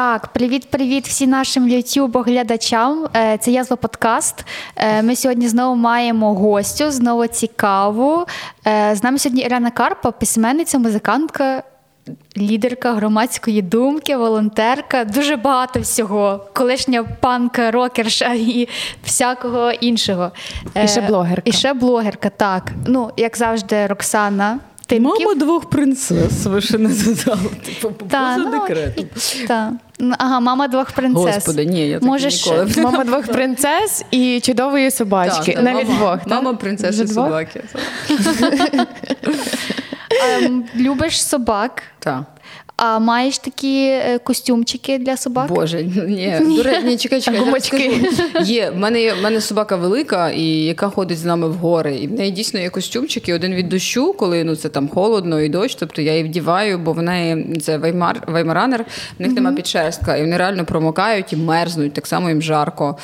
Так, привіт-привіт всі нашим YouTube-глядачам. Це Язва подкаст. Ми сьогодні знову маємо гостю, знову цікаву. З нами сьогодні Ірена Карпа, письменниця, музикантка, лідерка громадської думки, волонтерка. Дуже багато всього. Колишня панк-рокерша і всякого іншого. І ще блогерка. Так. Ну, як завжди, Роксана Тимків. Мама двох принцес, ви ще не задали. Поза декретом. Так. Ага, мама двох принцес. Господи, ні, я так ніколи. Мама двох принцес і чудової собачки. Так, навіть мама, двох. Мама принцеси собаки. Любиш собак? Так. А маєш такі костюмчики для собак? Боже, ні. Ні, чекай. Гумачки. Є. В мене собака велика, і яка ходить з нами в гори. І в неї дійсно є костюмчики. Один від дощу, коли це там холодно і дощ, тобто я її вдіваю, бо в неї це веймаранер, в них нема підшерстка, і вони реально промокають і мерзнуть, так само їм жарко.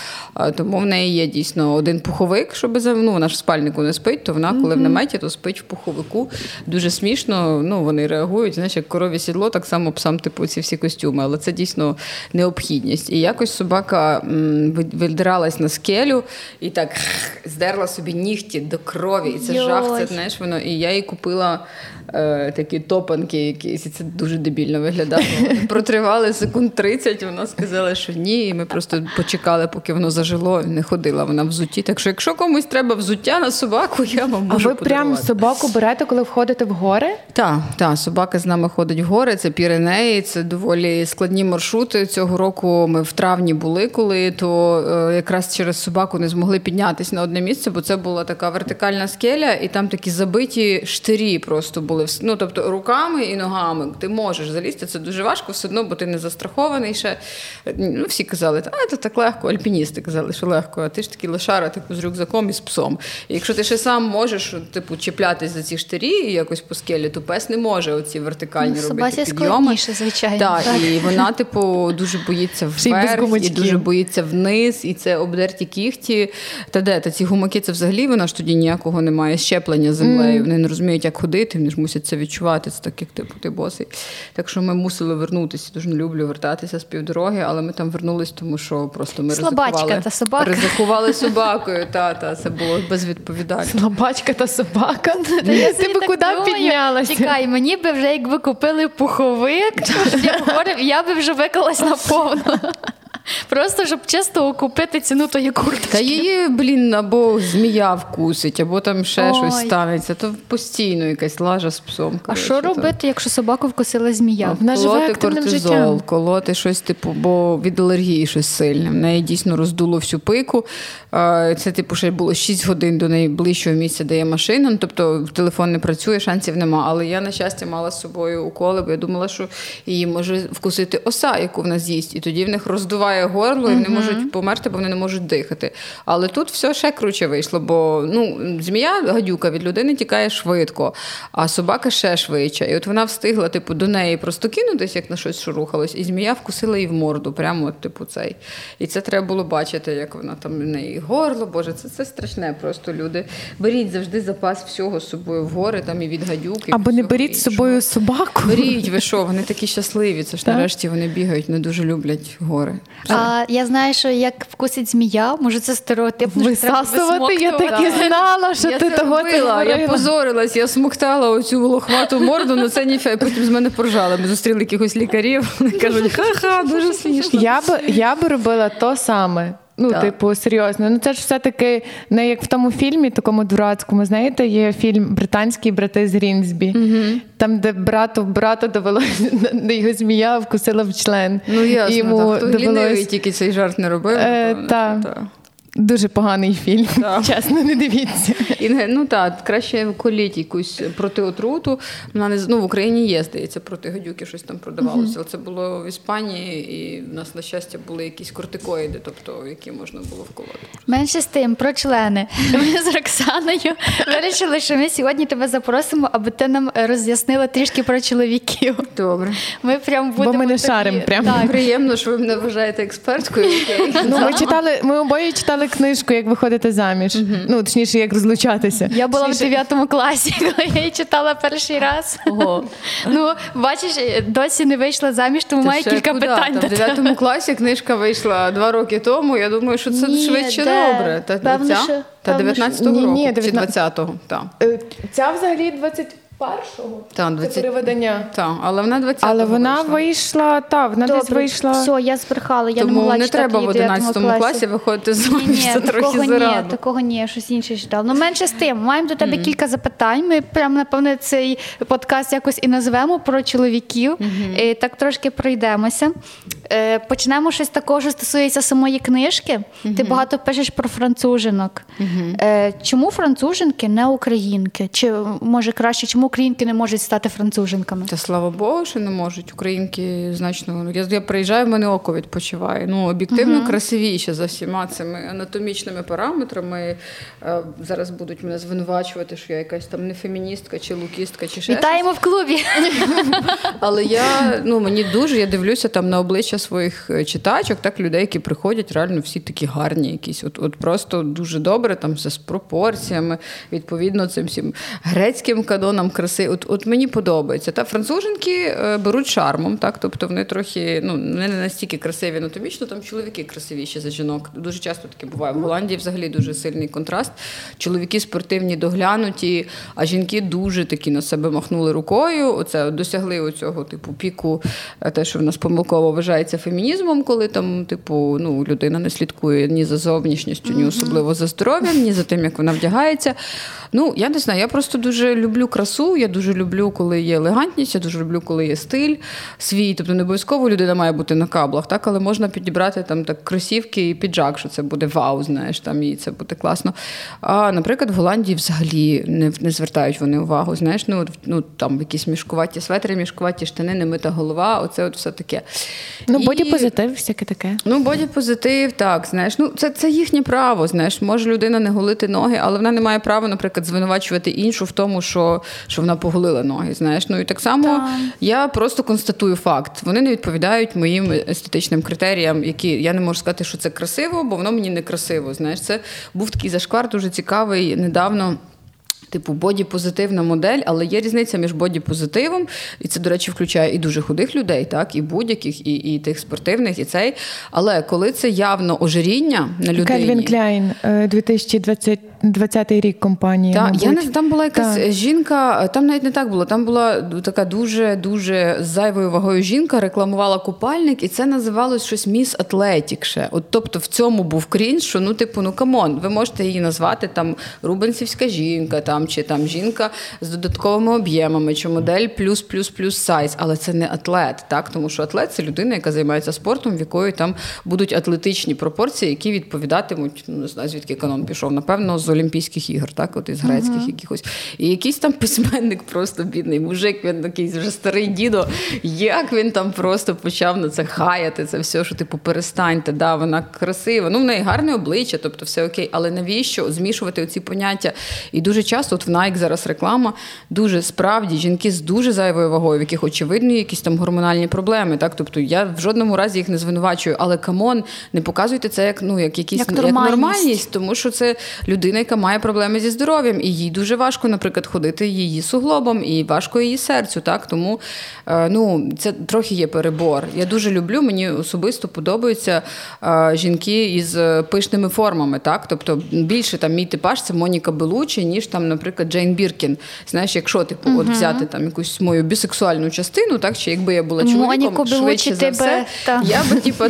Тому в неї є дійсно один пуховик, щоб вона ж в спальнику не спить, то вона, коли в наметі, то спить в пуховику. Дуже смішно, вони реагують, знаєш, як коров'є сідло, так само псам, ці всі костюми, але це дійсно необхідність. І якось собака видиралась на скелю і так здерла собі нігті до крові, і це жах, це, знаєш, воно, і я їй купила такі топанки якісь, і це дуже дебільно виглядало. Протривали секунд 30, вона сказала, що ні, і ми просто почекали, поки воно зажило, і не ходила вона в взутті. Так що, якщо комусь треба взуття на собаку, я вам можу подарувати. А ви прям собаку берете, коли входите в гори? Так, собака з нами ходить в гори, це Піренеї, це доволі складні маршрути. Цього року ми в травні були, коли то якраз через собаку не змогли піднятися на одне місце, бо це була така вертикальна скеля, і там такі забиті штирі просто були. Тобто руками і ногами ти можеш залізти, це дуже важко все одно, бо ти не застрахований ще. Всі казали, це так легко, альпіністи казали, що легко, а ти ж такий лошара з рюкзаком і з псом. І якщо ти ще сам можеш чіплятись за ці штирі і якось по скелі, то пес не може оці вертикальні робити складніше, звичайно. Так, і вона, дуже боїться вверх, і дуже боїться вниз, і це обдерті кігті. Та ці гумаки, це взагалі вона ж тоді ніякого немає щеплення землею. Вони не розуміють, як ходити, вони ж мусять це відчувати, це так, як ти босий. Так що ми мусили вернутися, дуже не люблю вертатися з півдороги, але ми там вернулись, тому що просто ми ризикували собакою. Та, це було безвідповідально. Слабачка та собака? Ти би куди піднялася? Чекай, мені би вже, якби купили пуховик, я би вже виклалась наповно. Просто, щоб чисто окупити ціну тої куртки. Та її, або змія вкусить, або там ще щось станеться. То постійно якась лажа з псом. А що робити, якщо собаку вкусила змія? Вона живе активним життям. Колоти кортизол, колоти щось, бо від алергії щось сильне. В неї дійсно роздуло всю пику. Це, ще було 6 годин до найближчого місця, де є машина. Тобто, телефон не працює, шансів нема. Але я, на щастя, мала з собою уколи, бо я думала, що її може вкусити оса, яку в нас їсть. І тоді в них роздуває горло, і вони можуть померти, бо вони не можуть дихати. Але тут все ще круче вийшло, бо змія, гадюка, від людини тікає швидко, а собака ще швидше. І от вона встигла, до неї просто кинутись, як на щось, що рухалось, і змія вкусила її в морду, прямо цей. І це треба було бачити, як вона там, в неї горло, боже, це страшне просто, люди. Беріть завжди запас всього з собою в гори, там і від гадюки. Або не беріть з собою собаку. Беріть, ви що, вони такі щасливі, це ж нарешті вони бігають, не дуже люблять гори. А я знаю, що як вкусить змія, може це стереотипно, що треба висмоктувати. Я так і знала, що ти того не говорила. Я позорилась, я смоктала оцю лохмату морду, але це ніфе, потім з мене поржали. Ми зустріли якихось лікарів, вони кажуть, ха-ха, дуже смішно. Я би робила то саме. Серйозно. Це ж все-таки не як в тому фільмі, такому дурацькому, знаєте, є фільм «Британський братець Грімсбі», там, де брату довелося, його змія вкусила в член. Ясно, лінивий тільки цей жарт не робив. Дуже поганий фільм, чесно, не дивіться. Краще коліть якусь протиотруту. В Україні є, здається, проти гадюки щось там продавалося, але це було в Іспанії, і в нас, на щастя, були якісь кортикоїди, які можна було вколоти. Менше з тим, про члени. Ми з Роксаною вирішили, що ми сьогодні тебе запросимо, аби ти нам роз'яснила трішки про чоловіків. Добре. Ми прям будемо. Бо ми не шаримо прямо. Приємно, що ви мене вважаєте експерткою. Ми обоє читали читали книжку, як виходити заміж. Mm-hmm. Ну, точніше, як розлучатися. Я була в 9 класі, коли я її читала перший раз. Ого. Ну, бачиш, досі не вийшла заміж, тому маю кілька питань. Там, в 9 класі книжка вийшла 2 роки тому. Я думаю, що це швидше добре. Та 19-го року, чи 20-го. Ця взагалі 21-го? Це переведення. Так, але вона 20-го. Але вона вийшла, так, вона десь вийшла. Все, я збрехала, я не могла читати. Тому не треба в 11-му класі виходити заміж, це трохи зарано. Ні, такого ні, щось інше читала. Ну, менше з тим, маємо до тебе кілька запитань. Ми прям, напевне, цей подкаст якось і назвемо про чоловіків. Так трошки пройдемося. Почнемо щось такого, що стосується самої книжки. Ти багато пишеш про француженок. Чому француженки не українки? Чи, може, краще, чому українки не можуть стати француженками? Та слава Богу, що не можуть. Українки значно... Я приїжджаю, в мене око відпочиває. Ну, об'єктивно красивіше за всіма цими анатомічними параметрами. Зараз будуть мене звинувачувати, що я якась там не феміністка, чи лукістка, чи ще щось. Вітаємо в клубі! Але я, ну, мені дуже, я дивлюся там на обличчя своїх читачок, так, людей, які приходять, реально всі такі гарні якісь. От просто дуже добре, там все з пропорціями, відповідно цим всім грецьким канонам краси. От мені подобається. Та француженки беруть шармом, так, тобто вони трохи, ну, не настільки красиві анатомічно, там чоловіки красивіші за жінок. Дуже часто таке буває. В Голландії взагалі дуже сильний контраст. Чоловіки спортивні, доглянуті, а жінки дуже такі на себе махнули рукою. Оце досягли оцього типу піку, те, що в нас помилково вважає фемінізмом, коли там, типу, ну, людина не слідкує ні за зовнішністю, ні особливо за здоров'ям, ні за тим, як вона вдягається. Ну, я не знаю, я просто дуже люблю красу, я дуже люблю, коли є елегантність, я дуже люблю, коли є стиль свій. Тобто не обов'язково людина має бути на каблах, так, але можна підібрати там так кросівки і піджак, що це буде вау, знаєш, там, і це буде класно. А, наприклад, в Голландії взагалі не звертають вони увагу, знаєш, ну, там якісь мішкуваті светри, мішкуваті штани, немита голова, оце от все таке. Ну, бодіпозитив, всяке таке. Ну, бодіпозитив, так, знаєш. Ну, це їхнє право, знаєш. Може людина не голити ноги, але вона не має права, наприклад, звинувачувати іншу в тому, що вона поголила ноги, знаєш. Ну, і так само я просто констатую факт. Вони не відповідають моїм естетичним критеріям, які я не можу сказати, що це красиво, бо воно мені не красиво, знаєш. Це був такий зашквар дуже цікавий недавно. Типу боді-позитивна модель, але є різниця між боді-позитивом, і це, до речі, включає і дуже худих людей, так, і будь-яких, і тих спортивних, і цей. Але коли це явно ожиріння на людині... Кельвін Кляйн, 2020 рік компанії, та, мабуть. Там була якась жінка, там навіть не так було, там була така дуже-дуже з зайвою вагою жінка, рекламувала купальник, і це називалось щось Міс Атлетік ще. От, тобто в цьому був крінж, що, ну, типу, ну, камон, ви можете її назвати там Рубенсівська жінка, чи там жінка з додатковими об'ємами, чи модель плюс-плюс-плюс сайз, але це не атлет, так? Тому що атлет – це людина, яка займається спортом, в якої там будуть атлетичні пропорції, які відповідатимуть, ну, не знаю, звідки канон пішов, напевно, з Олімпійських ігор, так? От із грецьких якихось. І якийсь там письменник просто бідний, мужик, він такий вже старий дідо, як він там просто почав на це хаяти, це все, що типу перестаньте, да, вона красива, ну, в неї гарне обличчя, тобто все окей, але навіщо змішувати оці поняття? І дуже часто от в Nike зараз реклама, дуже справді жінки з дуже зайвою вагою, в яких очевидно якісь там гормональні проблеми, так? Тобто я в жодному разі їх не звинувачую, але камон, не показуйте це як, ну, як якісь, як нормальність, тому що це людина, яка має проблеми зі здоров'ям, і їй дуже важко, наприклад, ходити її суглобом, і важко її серцю, так? Тому, ну, це трохи є перебор. Я дуже люблю, мені особисто подобаються жінки із пишними формами, так? Тобто більше там мій типаж це Моніка Белучі, ніж там, наприклад, Джейн Біркін. Знаєш, якщо типу, от взяти там якусь мою бісексуальну частину, так, чи якби я була чоловіком, швидше за все, я би типу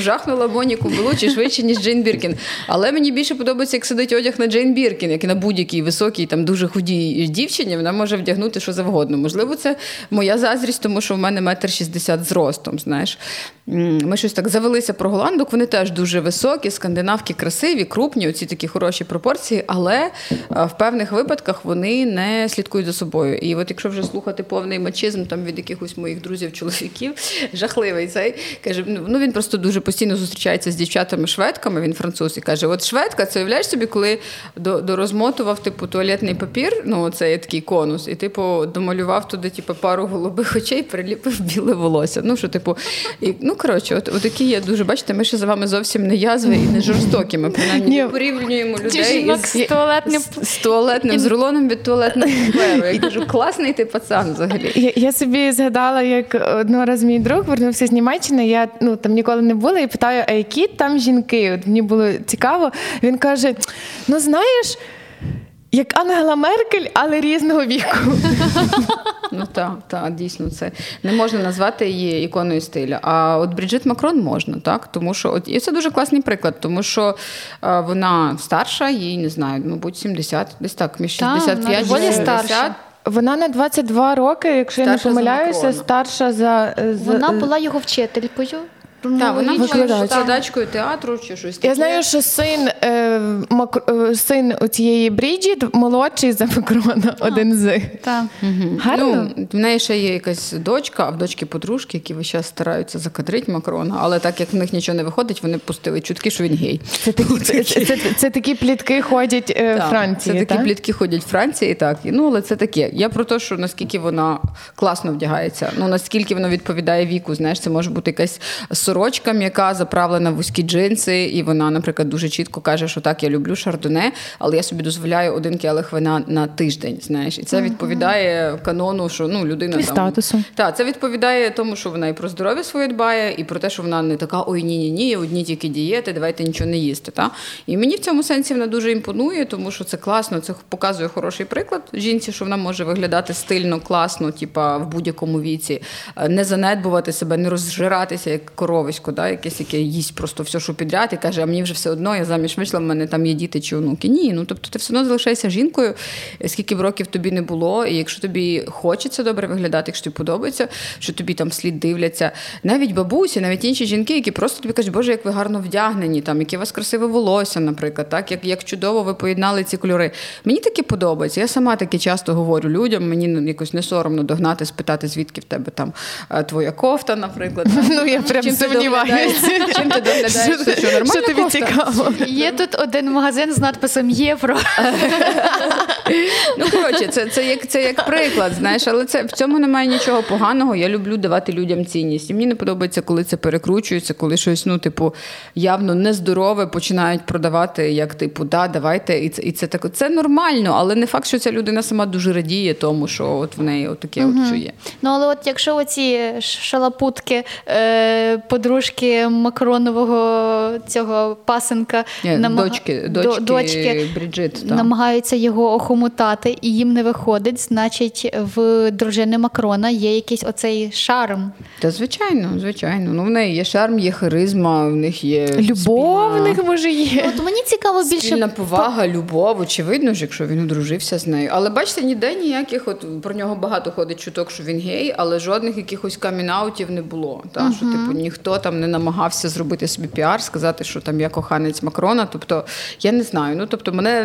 жахнула Моніку Белучі швидше, ніж Джейн Біркін. Але мені більше подобається, як сидить одяг на Джейн Біркін, як і на будь-якій високій, там дуже худій дівчині, вона може вдягнути що завгодно. Можливо, це моя заздрість, тому що в мене 1,60 зростом, знаєш. Ми щось так завелися про голландок, вони теж дуже високі, скандинавки красиві, крупні, оці такі хороші пропорції, але в певних випадках вони не слідкують за собою. І от якщо вже слухати повний мачизм там від якихось моїх друзів-чоловіків, жахливий цей, каже, ну він просто дуже постійно зустрічається з дівчатами-шведками, він француз, і каже, от шведка, це уявляєш собі, коли дорозмотував, типу, туалетний папір, ну це є такий конус, і, типу, домалював туди, типу, пару голубих очей, приліпив біле волосся. Ну, що, типу, і, ну, Ну, коротше, отакі є дуже. Бачите, ми ще за вами зовсім не язви і не жорстокі. Ми, принаймні, не порівнюємо людей з туалетним, з рулоном від туалетного паперу. Я кажу, класний ти пацан взагалі. Я собі згадала, як одного разу мій друг вернувся з Німеччини, я там ніколи не була, і питаю, а які там жінки? От мені було цікаво. Він каже, ну, знаєш, як Ангела Меркель, але різного віку. Ну так, дійсно, це не можна назвати її іконою стилю. А от Бріжит Макрон можна, так? Тому що от, і це дуже класний приклад, тому що вона старша, їй, не знаю, мабуть, 70, десь так, між 65 і 70. Вона на 22 роки, якщо старша, я не помиляюся, старша за... Вона була його вчителькою. Так, вона була викладачкою театру чи щось таке. Я знаю, що син цієї Бріджіт молодший за Макрона, один з. Так. Угу. Гарно. Ну, в неї ще є якась дочка, а в дочки подружки, які весь час стараються закадрити Макрона, але так як в них нічого не виходить, вони пустили чутки, що він гей. Це такі плітки ходять в Франції, так? Це такі плітки ходять в Франції, так. Ну, але це таке. Я про те, що наскільки вона класно вдягається, ну, наскільки вона відповідає віку, знаєш, це може бути якась сорочка м'яка, заправлена в вузькі джинси, і вона, наприклад, дуже чітко каже, що так, я люблю шардоне, але я собі дозволяю один келих вина на тиждень, знаєш. І це відповідає канону, що, ну, людина... І там... статусу. Так, це відповідає тому, що вона і про здоров'я своє дбає, і про те, що вона не така, ой, ні, одні тільки дієти, давайте нічого не їсти, та? І мені в цьому сенсі вона дуже імпонує, тому що це класно, це показує хороший приклад жінці, що вона може виглядати стильно, класно, типа в будь-якому віці, не занедбувати себе, не розжиратися, як коровисько, да, якесь, яке їсть просто все, що підряд, і каже, а мені вже все одно, я заміж вийшла, в мене там є діти чи онуки. Ні, ну, тобто ти все одно залишаєшся жінкою, скільки б років тобі не було, і якщо тобі хочеться добре виглядати, якщо тобі подобається, що тобі там слід дивляться. Навіть бабусі, навіть інші жінки, які просто тобі кажуть, боже, як ви гарно вдягнені, там, яке у вас красиве волосся, наприклад, так, як чудово ви поєднали ці кольори. Мені таке подобається, я сама таке часто говорю людям, мені якось не соромно догнати, спитати, звідки в тебе там твоя кофта, наприклад. Ну, я прям чим ти доглядаєш, що нормально? Що тобі цікаво? Є тут один магазин з надписом «Євро». Ну, коротше, це як приклад, знаєш, але в цьому немає нічого поганого. Я люблю давати людям цінність. І мені не подобається, коли це перекручується, коли щось, ну, типу, явно нездорове починають продавати, як, типу, да, давайте, і це так. Це нормально, але не факт, що ця людина сама дуже радіє тому, що от в неї отаке от що є. Ну, але от якщо оці шалапутки подружки Макронового цього пасенка дочки Бріджит, намагаються його охомутати і їм не виходить, значить в дружини Макрона є якийсь оцей шарм. Та звичайно. Ну, в неї є шарм, є харизма, в них є любов, в них може є. От мені цікаво більше спільна повага, любов, очевидно ж, якщо він одружився з нею. Але бачите, ніде ніяких от про нього багато ходить чуток, що він гей, але жодних якихось камінаутів не було, так, що типу ніхто там не намагався зробити собі піар, сказати, що там я коханець Макрона. Тобто, я не знаю. Ну, тобто, мене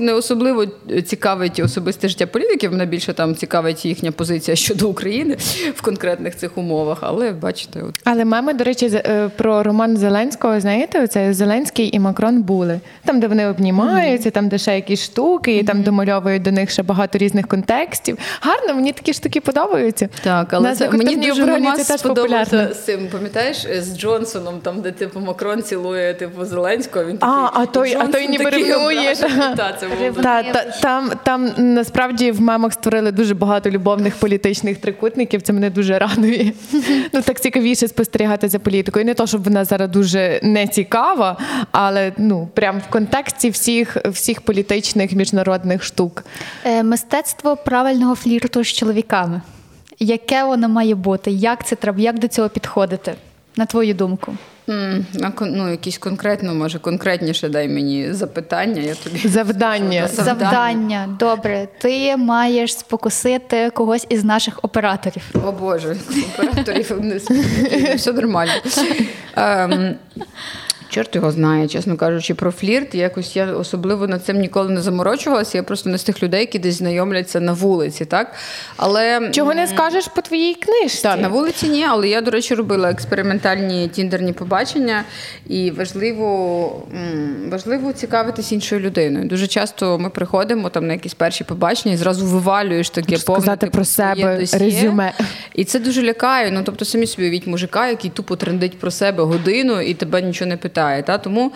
не особливо цікавить особисте життя політиків, мене більше там цікавить їхня позиція щодо України в конкретних цих умовах. Але бачите, от. Але меми, до речі, про роман Зеленського, знаєте, оце Зеленський і Макрон були. Там, де вони обнімаються, там, де ще якісь штуки, і там домальовують до них ще багато різних контекстів. Гарно, мені такі штуки подобаються. Так, але це мені дуже мема сподобалася з цим, пам'ятаєш, з Джонсоном, там, де типу Макрон цілує типу Зеленського, він такий. А той ніби ревнує. Там насправді в мемах створили дуже багато любовних політичних трикутників, це мене дуже радує. Ну, так цікавіше спостерігати за політикою. Не то, щоб вона зараз дуже не цікава, але, ну, прям в контексті всіх політичних міжнародних штук. Мистецтво правильного флірту з чоловіками. Яке воно має бути? Як це треба? Як до цього підходити? На твою думку? Ну, якісь конкретно, може, конкретніше дай мені запитання. Я тобі Завдання. Добре. Ти маєш спокусити когось із наших операторів. О, Боже. Операторів. Все нормально. Чорт його знає, чесно кажучи, про флірт. Якось я особливо над цим ніколи не заморочувалася. Я просто не з тих людей, які десь знайомляться на вулиці, так? Але... Чого не скажеш по твоїй книжці? Так, на вулиці ні, але я, до речі, робила експериментальні тіндерні побачення. І важливо цікавитись іншою людиною. Дуже часто ми приходимо там на якісь перші побачення і зразу вивалюєш таке повне. Сказати про себе, резюме. І це дуже лякає. Ну, тобто, самі собі уявіть мужика, який тупо трендить про себе годину і тебе нічого не питає. Та? Тому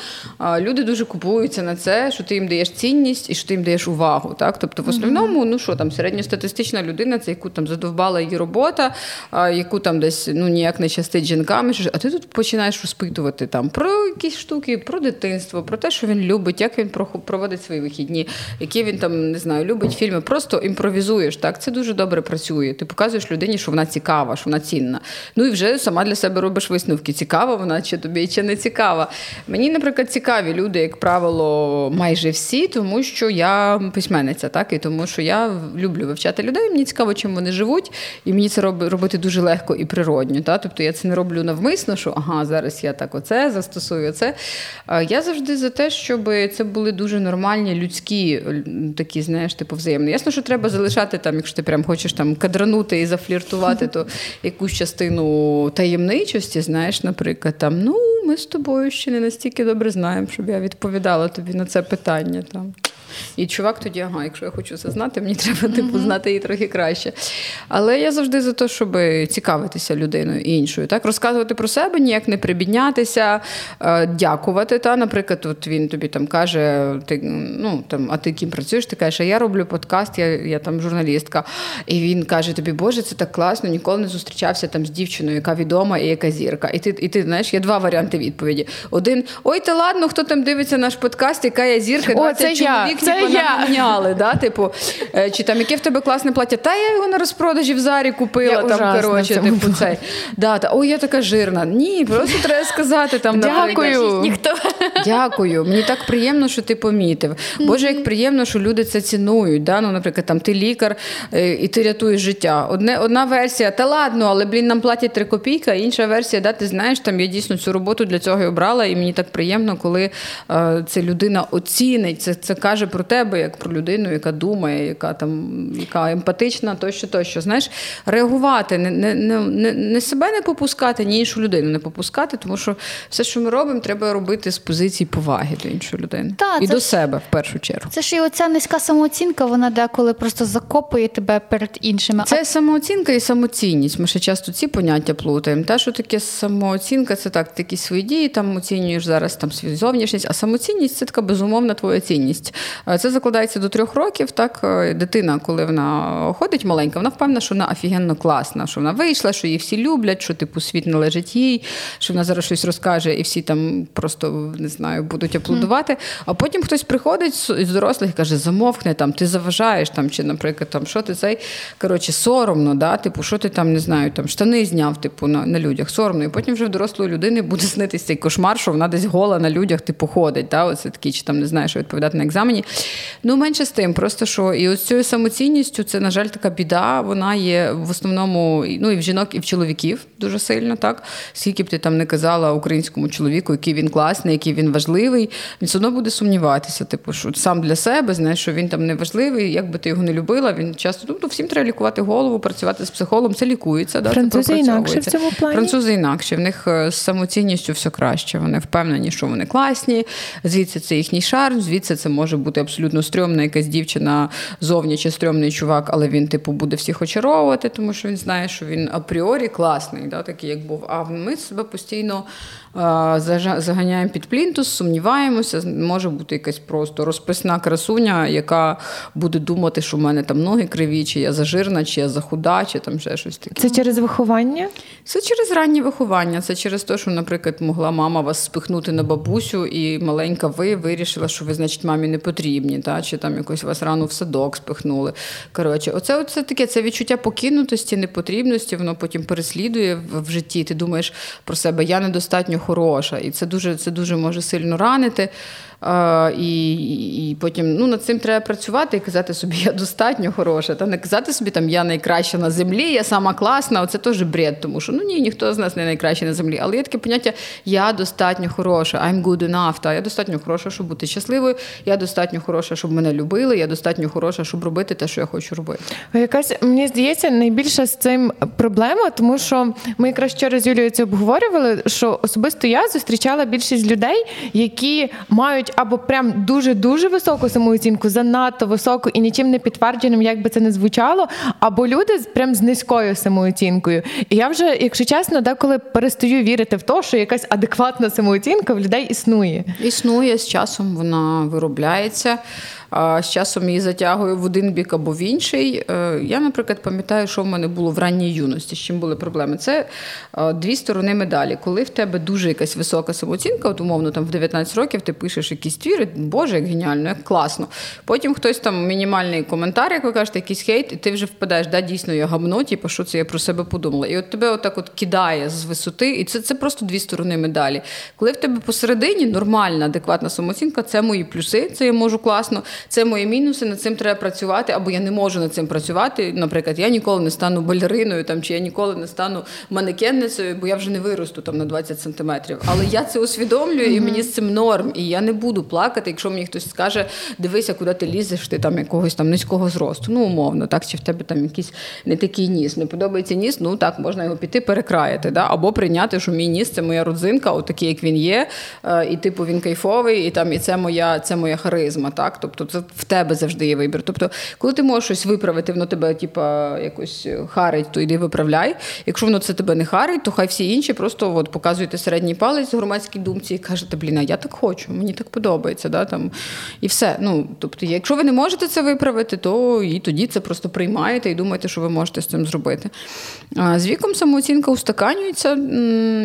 люди дуже купуються на це, що ти їм даєш цінність і що ти їм даєш увагу. Так? Тобто, в основному, ну що там, середньостатистична людина, це яку там задовбала її робота, яку там десь ну ніяк не щастить жінками. А ти тут починаєш розпитувати там про якісь штуки, про дитинство, про те, що він любить, як він проводить свої вихідні, які він там, не знаю, любить фільми. Просто імпровізуєш, так? Це дуже добре працює. Ти показуєш людині, що вона цікава, що вона цінна. Ну і вже сама для себе робиш висновки. Цікава вона чи тобі, чи не цікава. Мені, наприклад, цікаві люди, як правило, майже всі, тому що я письменниця, так? І тому що я люблю вивчати людей, мені цікаво, чим вони живуть, і мені це робити дуже легко і природньо, так? Тобто я це не роблю навмисно, що ага, зараз я так оце застосую, це. Я завжди за те, щоб це були дуже нормальні людські такі, знаєш, типу взаємні. Ясно, що треба залишати там, якщо ти прям хочеш там кадранути і зафліртувати, то якусь частину таємничості, знаєш, наприклад, там, ну, ми з тобою ще не настільки добре знаємо, щоб я відповідала тобі на це питання. Там. І чувак тоді, ага, якщо я хочу це знати, мені треба типу, знати її трохи краще. Але я завжди за те, щоб цікавитися людиною і іншою. Так? Розказувати про себе, ніяк не прибіднятися, дякувати. Та? Наприклад, от він тобі там каже, ти, ну, там, а ти ким працюєш? Ти кажеш, а я роблю подкаст, я там журналістка. І він каже тобі, боже, це так класно, ніколи не зустрічався там з дівчиною, яка відома і яка зірка. І ти знаєш, є два варіанти відповіді. Один, ой, та ладно, хто там дивиться наш подкаст, яка я зірка, о, це чоловік. Це типу, я. Да? Типу, чи там, яке в тебе класне плаття? Та я його на розпродажі в Зарі купила. Я там, коротше, типу, цей. Да, та, ой, я така жирна. Ні, просто треба сказати. Там, дякую. Дякую. Мені так приємно, що ти помітив. Боже, як приємно, що люди це цінують. Да? Ну, наприклад, там, ти лікар і ти рятуєш життя. Одна версія, та ладно, але, блін, нам платять 3 копійки. Інша версія, да, ти знаєш, там, я дійсно цю роботу для цього і обрала. І мені так приємно, коли ця людина оцінить. Це каже про тебе, як про людину, яка думає, яка емпатична, тощо. Знаєш, реагувати, не себе не попускати, ні іншу людину не попускати, тому що все, що ми робимо, треба робити з позиції поваги до іншої людини. Та, і до себе, в першу чергу. Це ж і оця низька самооцінка, вона деколи просто закопує тебе перед іншими. Це самооцінка і самоцінність. Ми ще часто ці поняття плутаємо. Та, що таке самооцінка, це так, такі свої дії, там оцінюєш зараз там, свою зовнішність, а самоцінність – це така безумовна твоя цінність. Це закладається до 3 років, так, дитина, коли вона ходить маленька, вона впевнена, що вона офігенно класна, що вона вийшла, що її всі люблять, що типу світ належить їй, що вона зараз щось розкаже і всі там просто, не знаю, будуть аплодувати. А потім хтось приходить з дорослих і каже, замовкни, там, ти заважаєш, там, чи, наприклад, там, що ти цей, коротше, соромно, да, типу, що ти там, не знаю, там, штани зняв, типу, на людях, соромно. І потім вже в дорослої людини буде снитися цей кошмар, що вона десь гола на людях, типу, ходить, да, оце такі, чи там, не знаю, що відповідати на екзамені. Ну, менше з тим, просто що і ось цією самоцінністю, це, на жаль, така біда, вона є в основному, ну, і в жінок, і в чоловіків дуже сильно, так? Скільки б ти там не казала українському чоловіку, який він класний, який він важливий, він все одно буде сумніватися, типу, що сам для себе, знаєш, що він там не важливий, як би ти його не любила, він часто, тобто, всім треба лікувати голову, працювати з психологом, це лікується, да, французи інакше в цьому плані? Французи інакше, в них з самоцінністю все краще, вони впевнені, що вони класні, звідси це їхній шарм, звідси це може бути абсолютно стрьомна якась дівчина зовні чи стрьомний чувак, але він, типу, буде всіх очаровувати, тому що він знає, що він апріорі класний, да, такий, як був. А ми себе постійно заганяємо під плінтус, сумніваємося, може бути якась просто розписна красуня, яка буде думати, що в мене там ноги криві, чи я зажирна, чи я захуда, чи там ще щось таке. Це через виховання? Це через раннє виховання, це через те, що, наприклад, могла мама вас спихнути на бабусю, і маленька ви вирішила, що ви, значить, мамі не потрібні, та? Чи там якось вас рано в садок спихнули. Коротше, оце таке, це відчуття покинутості, непотрібності, воно потім переслідує в житті. Ти думаєш про себе, я недостатньо хороша. І це дуже може сильно ранити. І потім, ну, над цим треба працювати і казати собі, я достатньо хороша. Та не казати собі, там, я найкраща на землі, я сама класна. Оце теж бред, тому що, ну, ні, ніхто з нас не найкращий на землі. Але є таке поняття я достатньо хороша, I'm good enough, та я достатньо хороша, щоб бути щасливою, я достатньо хороша, щоб мене любили, я достатньо хороша, щоб робити те, що я хочу робити. Якась, мені здається, найбільша з цим проблема, тому що ми якраз вчора з Юлією це обговорювали, що особисто я зустрічала більшість людей, які мають або прям дуже-дуже високу самооцінку, занадто високу і нічим не підтвердженим, як би це не звучало, або люди прям з низькою самооцінкою. І я вже, якщо чесно, деколи перестаю вірити в те, що якась адекватна самооцінка в людей існує. Існує, з часом вона виробляється. З часом її затягую в один бік або в інший. Я, наприклад, пам'ятаю, що в мене було в ранній юності, з чим були проблеми. Це дві сторони медалі. Коли в тебе дуже якась висока самооцінка, от умовно там в 19 років ти пишеш якісь твіри, боже, як геніально, як класно. Потім хтось там мінімальний коментар, як ви кажете, якийсь хейт, і ти вже впадаєш, да, дійсно, я гамно, типу, що це я про себе подумала. І от тебе отак от кидає з висоти, і це просто дві сторони медалі. Коли в тебе посередині нормальна, адекватна самооцінка, це мої плюси, це я можу класно. Це мої мінуси, над цим треба працювати, або я не можу над цим працювати. Наприклад, я ніколи не стану балериною, там, чи я ніколи не стану манекенницею, бо я вже не виросту там, на 20 сантиметрів. Але я це усвідомлюю, і мені з цим норм. І я не буду плакати, якщо мені хтось скаже, дивися, куди ти лізеш, ти там якогось там низького зросту. Ну, умовно, так, чи в тебе там якийсь не такий ніс. Не подобається ніс, ну так, можна його піти перекраяти. Да? Або прийняти, що мій ніс – це моя родзинка, отакий, як він є, і типу він кайфовий, і, там, і це моя харизма. Так? Тобто це в тебе завжди є вибір. Тобто, коли ти можеш щось виправити, воно тебе типа якось харить, то йди виправляй. Якщо воно це тебе не харить, то хай всі інші просто от, показуєте середній палець громадській думці і кажете, блін, а я так хочу, мені так подобається. Да? Там, і все. Ну, тобто, якщо ви не можете це виправити, то і тоді це просто приймаєте і думаєте, що ви можете з цим зробити. З віком самооцінка устаканюється.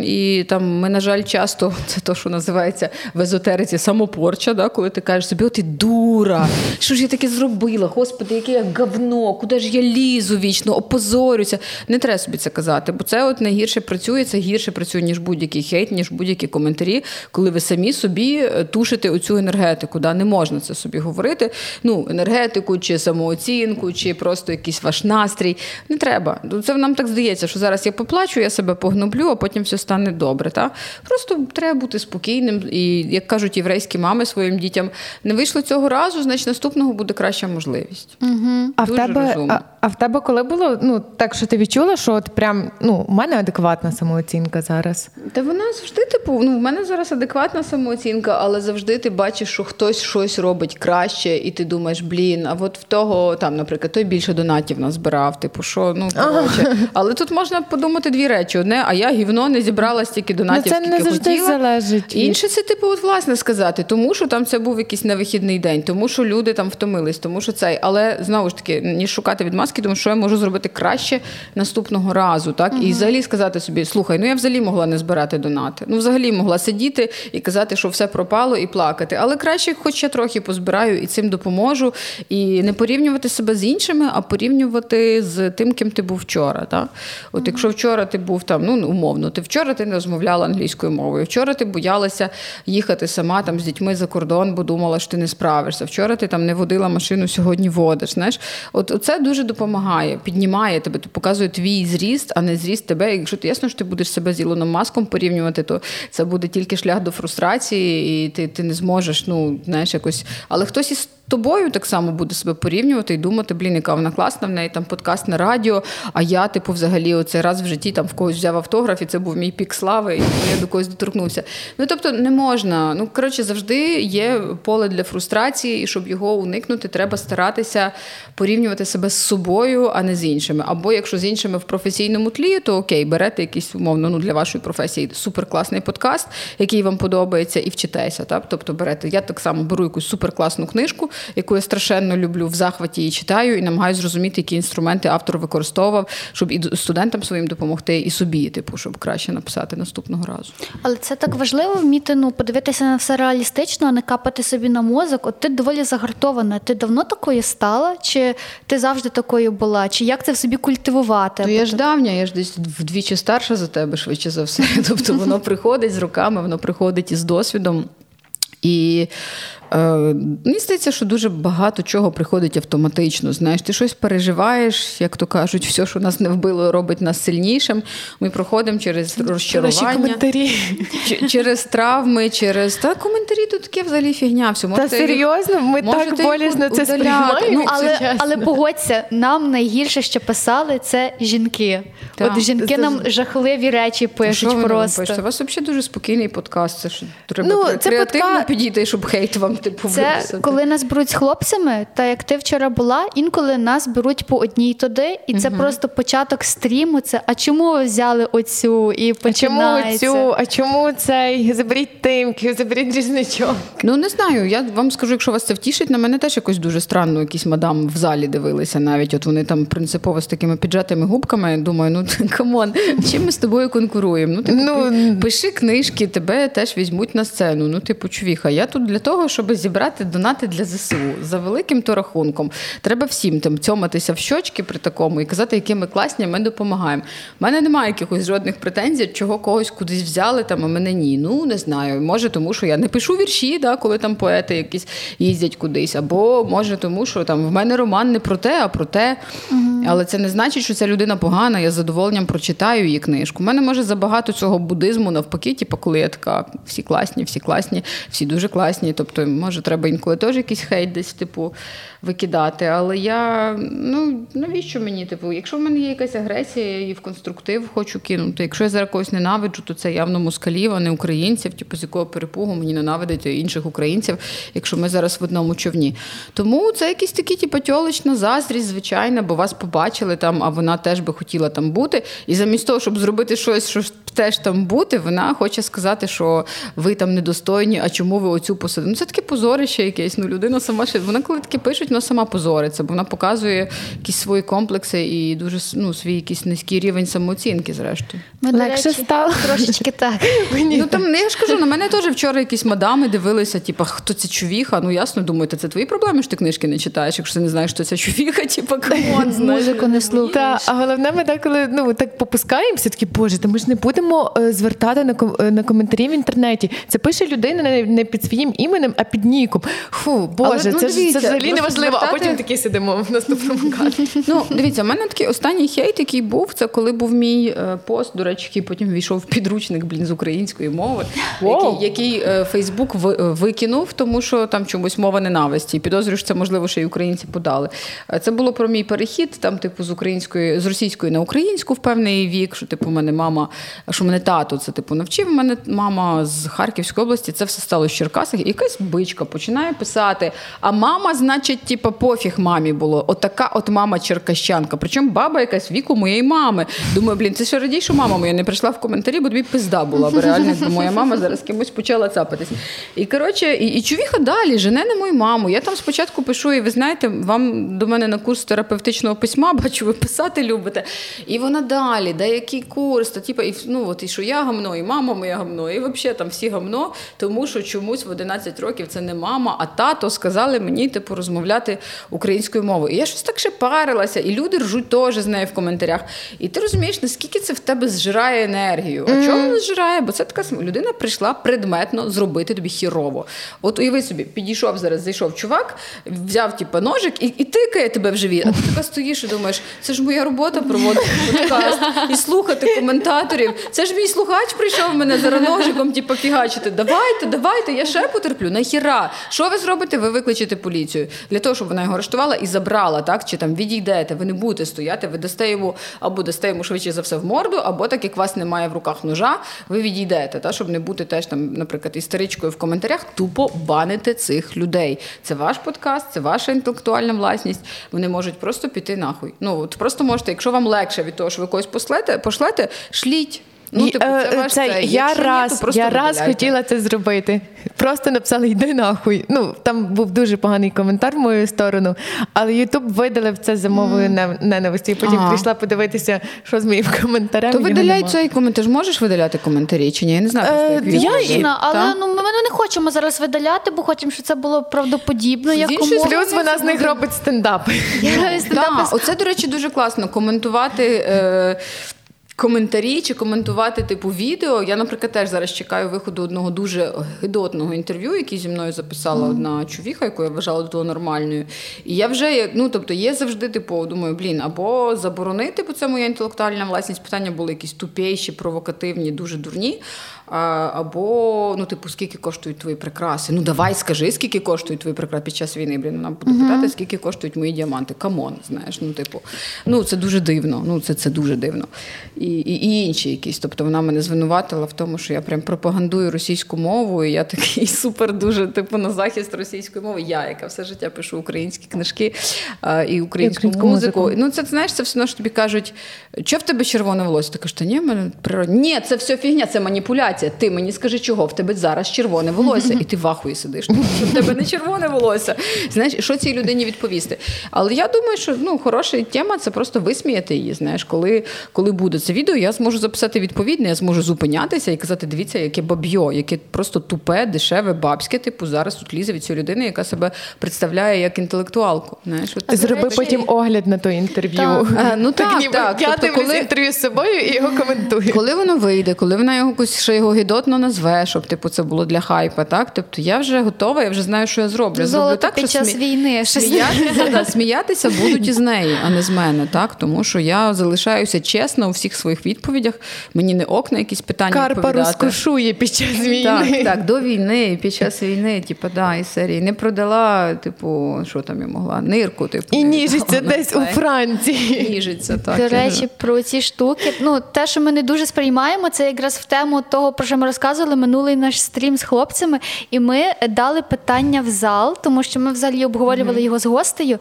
І там ми, на жаль, часто, це те, що називається в езотериці самопорча, да? Коли ти кажеш собі, ти дура, що ж я таке зробила? Господи, яке я говно, куди ж я лізу вічно, опозорюся. Не треба собі це казати, бо це от найгірше працює, це гірше працює, ніж будь-який хейт, ніж будь-які коментарі, коли ви самі собі тушите оцю енергетику. Да? Не можна це собі говорити. Ну, енергетику, чи самооцінку, чи просто якийсь ваш настрій. Не треба. Це нам так здається, що зараз я поплачу, я себе погноблю, а потім все стане добре. Та? Просто треба бути спокійним. І, як кажуть єврейські мами своїм дітям, не вийшло цього разу, значить, наступного буде краща можливість. Угу. А в тебе коли було, ну, так, що ти відчула, що от прям, ну, в мене адекватна самооцінка зараз? Та вона завжди, типу, ну, в мене зараз адекватна самооцінка, але завжди ти бачиш, що хтось щось робить краще, і ти думаєш, блін, а от в того, там, наприклад, той більше донатів назбирав, типу, що, ну, коротше. Але тут можна подумати дві речі. Одне, а я гівно не зібрала стільки донатів, скільки хотіла. Це не завжди залежить. Інше, це, типу, от, власне, сказати, тому що там це був якийсь невихідний день, тому що люди там втомились, тому що цей. Але, знову ж таки, ніж шукати відмазки, тому що я можу зробити краще наступного разу. Так? І взагалі сказати собі, слухай, ну я взагалі могла не збирати донати. Ну взагалі могла сидіти і казати, що все пропало і плакати. Але краще хоч я трохи позбираю і цим допоможу. І не порівнювати себе з іншими, а порівнювати з тим, ким ти був вчора. Так? От якщо вчора ти був там, ну умовно, ти не розмовляла англійською мовою, вчора ти боялася їхати сама там з дітьми за кордон, бо думала, що ти не справишся. Вчора ти там не водила машину, сьогодні водиш. Знаєш, от це дуже допомагає, піднімає тебе, показує твій зріст, а не зріст тебе. Якщо ти ясно, що ти будеш себе з Ілоном Маском порівнювати, то це буде тільки шлях до фрустрації, і ти не зможеш, ну, знаєш, якось. Але хтось із тобою так само буде себе порівнювати і думати, блін, яка вона класна, в неї там подкаст на радіо, а я, типу, взагалі оцей раз в житті там в когось взяв автограф, і це був мій пік слави, і я до когось доторкнувся. Ну, тобто, не можна. Ну, коротше, завжди є поле для фрустрації, і щоб його уникнути, треба старатися порівнювати себе з собою, а не з іншими. Або, якщо з іншими в професійному тлі, то окей, берете якийсь, умовно, ну, для вашої професії суперкласний подкаст, який вам подобається, і вчитеся, так? Тобто, берете, я так само беру якусь суперкласну книжку, яку я страшенно люблю, в захваті її читаю і намагаюся зрозуміти, які інструменти автор використовував, щоб і студентам своїм допомогти, і собі, типу, щоб краще написати наступного разу. Але це так важливо вміти, ну, подивитися на все реалістично, а не капати собі на мозок. От ти доволі загартована. Ти давно такою стала? Чи ти завжди такою була? Чи як це в собі культивувати? Ну, я ж давня, я ж десь вдвічі старша за тебе, швидше за все. Тобто воно приходить з роками, воно приходить із досвідом. І Мені здається, що дуже багато чого приходить автоматично. Знаєш, ти щось переживаєш, як то кажуть, все, що нас не вбило, робить нас сильнішим. Ми проходимо через розчарування, через травми, через... Та коментарі тут таке взагалі фігня. Все. Та серйозно? Ми так болісно це сприймаємо. Але погодься, нам найгірше, що писали, це жінки. Так. От жінки нам жахливі речі пишуть просто. У вас взагалі дуже спокійний подкаст. Це ж треба креативно підійти, щоб хейт вам типу виписати. Це коли нас беруть з хлопцями, та як ти вчора була, інколи нас беруть по одній туди, і це просто початок стріму. Це, а чому ви взяли оцю? І починається. А чому цей? Заберіть Тимків, заберіть різничок. Ну, не знаю. Я вам скажу, якщо вас це втішить, на мене теж якось дуже странно. Якісь мадам в залі дивилися навіть. От вони там принципово з такими піджатими губками. Думаю, ну, камон, чим ми з тобою конкуруємо? Ну, типу, пиши книжки, тебе теж візьмуть на сцену. Ну, типу, чувіха, я тут для того, щоб зібрати донати для ЗСУ. За великим то рахунком. Треба всім там цьоматися в щочки при такому і казати, які ми класні, ми допомагаємо. У мене немає якихось жодних претензій, чого когось кудись взяли, там, а мене ні. Ну, не знаю. Може, тому що я не пишу вірші, да, коли там поети якісь їздять кудись. Або, може, тому що там в мене роман не про те, а про те. Угу. Але це не значить, що ця людина погана, я з задоволенням прочитаю її книжку. У мене, може, забагато цього буддизму навпаки, типу, коли я така, всі класні, всі дуже класні, тобто, може, треба інколи теж якийсь хейт десь, типу, викидати, але я, ну, навіщо мені, типу, якщо в мене є якась агресія і в конструктив хочу кинути, якщо я зараз когось ненавиджу, то це явно москалів, а не українців, типу, з якого перепугу мені ненавидити інших українців, якщо ми зараз в одному човні. Тому це якісь такі, типу, тьолочна заздрість, звичайна, бо вас побачили там, а вона теж би хотіла там бути, і замість того, щоб зробити щось, щоб теж там бути, вона хоче сказати, що ви там недостойні, а чому ви оцю посадили? Ну, це таке позорище якесь, ну, людина сама, вона коли таке пишуть, вона сама позориться, бо вона показує якісь свої комплекси і дуже, ну, свій якийсь низький рівень самооцінки, зрештою. Легше стало. Трошечки так. Ну, там, я ж кажу, на мене теж вчора якісь мадами дивилися, типу, хто це чувіха? Ну, ясно, думаю, це твої проблеми, що ти книжки не читаєш, якщо ти не знаєш, хто це чувіха, типу, камон, знаєш. Музику не слухаєш. А головне, ми так, коли, ну, так попускаємося, такі, боже, та ми ж не будемо звертати на коментарі в інтернеті. Це пише людина не під своїм іменем, а під ніком. Фу, боже, але, ну, дивіться, це взагалі неважливо, а потім такі сидимо в наступному кадрі. Ну, дивіться, в мене такий останній хейт, який був, це коли був мій пост, до речі, який потім війшов в підручник, з української мови, який Фейсбук викинув, тому що там чомусь мова ненависті. І підозрюю, що це, можливо, ще й українці подали. Це було про мій перехід, там, типу, з російської на українську в певний вік, що, типу, мене мама, що мене тато, це, типу, навчив мене мама з Харківської області, це все стало в Черкасах, і якась бичка починає писати, а мама, значить, типа, пофіг мамі було. Отака от мама черкащанка. Причому баба якась віку моєї мами. Думаю, блін, це ще радій, що мама моя не прийшла в коментарі, бо тобі пизда була. Бо реально, бо моя мама зараз кимось почала цапатись. І, коротше, і чувіха далі, жене на мою маму. Я там спочатку пишу, і ви знаєте, вам до мене на курс терапевтичного письма, бачу, ви писати любите. І вона далі, да який курс, та, типа, і, ну, от, і що я гамно, і мама моя гамно, і взагалі там всі гамно, тому що чомусь в 11 років це не мама, а тато сказали мені, типу, розмовляти українською мовою. І я щось так ще парилася, і люди ржуть теж з нею в коментарях. І ти розумієш, наскільки це в тебе зжирає енергію. А чого воно зжирає? Бо це така людина прийшла предметно зробити тобі хірово. От уяви собі, підійшов зараз, зайшов чувак, взяв, типу, ножик і тикає тебе в живіт. А ти така стоїш і думаєш, це ж моя робота проводити подкаст і слухати коментаторів. Це ж мій слухач прийшов мене за ножиком, типу, фігачити. Давайте, я ще потерплю. Нахіра? Що ви зробите? Ви викличете поліцію. Для того, щоб вона його арештувала і забрала, так? Чи там відійдете, ви не будете стояти, ви дасте йому, або дасте йому швидше за все в морду, або так як вас немає в руках ножа, ви відійдете, так? Щоб не бути теж там, наприклад, істеричкою в коментарях, тупо банити цих людей. Це ваш подкаст, це ваша інтелектуальна власність, вони можуть просто піти нахуй. Ну, от просто можете, якщо вам легше від того, що ви когось пошлете, шліть. Ну, типу, я хотіла це зробити. Просто написала «Йди нахуй». Ну, там був дуже поганий коментар в мою сторону, але Ютуб видалив це за мовою ненависті. І потім прийшла подивитися, що з моїм коментарем. То видаляй цей коментар. Ти ж можеш видаляти коментарі чи ні? Я не знаю. Але ну, ми не хочемо зараз видаляти, бо хочемо, щоб це було правдоподібно. Плюс вона з них робить стендапи. Оце, до речі, дуже класно. Коментувати... коментарі чи коментувати типу відео. Я, наприклад, теж зараз чекаю виходу одного дуже гидотного інтерв'ю, яке зі мною записала одна човіха, яку я вважала до того нормальною. І я вже, ну, тобто, є завжди, типу, думаю, блін, або заборонити, бо це моя інтелектуальна власність, питання були якісь тупіші, провокативні, дуже дурні, або, ну, типу, скільки коштують твої прикраси? Ну, давай, скажи, скільки коштують твої прикраси під час війни, блін, нам буде питати, скільки коштують мої діаманти. Камон, знаєш, ну, типу, ну, це дуже дивно, ну, це дуже дивно. І інші якісь. Тобто вона мене звинуватила в тому, що я прям пропагандую російську мову, і я такий супер дуже, типу, на захист російської мови. Я, яка все життя пишу українські книжки і українську музику. Ну, це, знаєш, це все одно, що тобі кажуть, що в тебе червоне волосся? Ти кажеш, та ні, в мене природне. Ні, це все фігня, це маніпуляція. Ти мені скажи, чого в тебе зараз червоне волосся. І ти в ахуї сидиш, тому що в тебе не червоне волосся. Знаєш, що цій людині відповісти? Але я думаю, що, ну, хороша тема, це просто висміяти її, знаєш, коли буде це відео, я зможу записати відповідне, я зможу зупинятися і казати, дивіться, яке бабьо, яке просто тупе, дешеве, бабське, типу, зараз тут лізе від цієї людини, яка себе представляє як інтелектуалку. Знаєш, от зроби речі. Потім огляд на то інтерв'ю. Так, я тобто, коли інтерв'ю з собою і його коментую. Коли воно вийде, коли вона його ще його гідотно назве, щоб типу це було для хайпа, так? Тобто я вже готова, я вже знаю, що я зроблю. Золото так, під час війни. Сміятися будуть із неї, а не з мене, так? Тому що я залишаюся чесно у всіх своїх відповідях, мені не ок на якісь питання відповідати. Карпа розкошує під час війни. Так, до війни, під час війни, типу, да, і серії. Не продала, типу, що там я могла, нирку, типу. І ніжиться десь у Франції. Ніжиться, так. До речі, про ці штуки. Ну, те, що ми не дуже сприймаємо, це якраз в тему того, про що ми розказували минулий наш стрім з хлопцями, і ми дали питання в зал, тому що ми взагалі обговорювали його з гостею.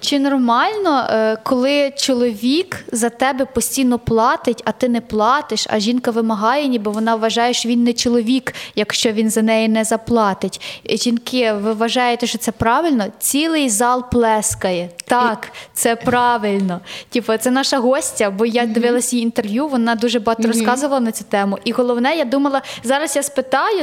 Чи нормально, коли чоловік за тебе постійно платить, а ти не платиш, а жінка вимагає, ніби вона вважає, що він не чоловік, якщо він за неї не заплатить? Жінки, ви вважаєте, що це правильно? Цілий зал плескає. Так, це правильно. Типу, це наша гостя, бо я дивилася її інтерв'ю, вона дуже багато розказувала на цю тему. І головне, я думала, зараз я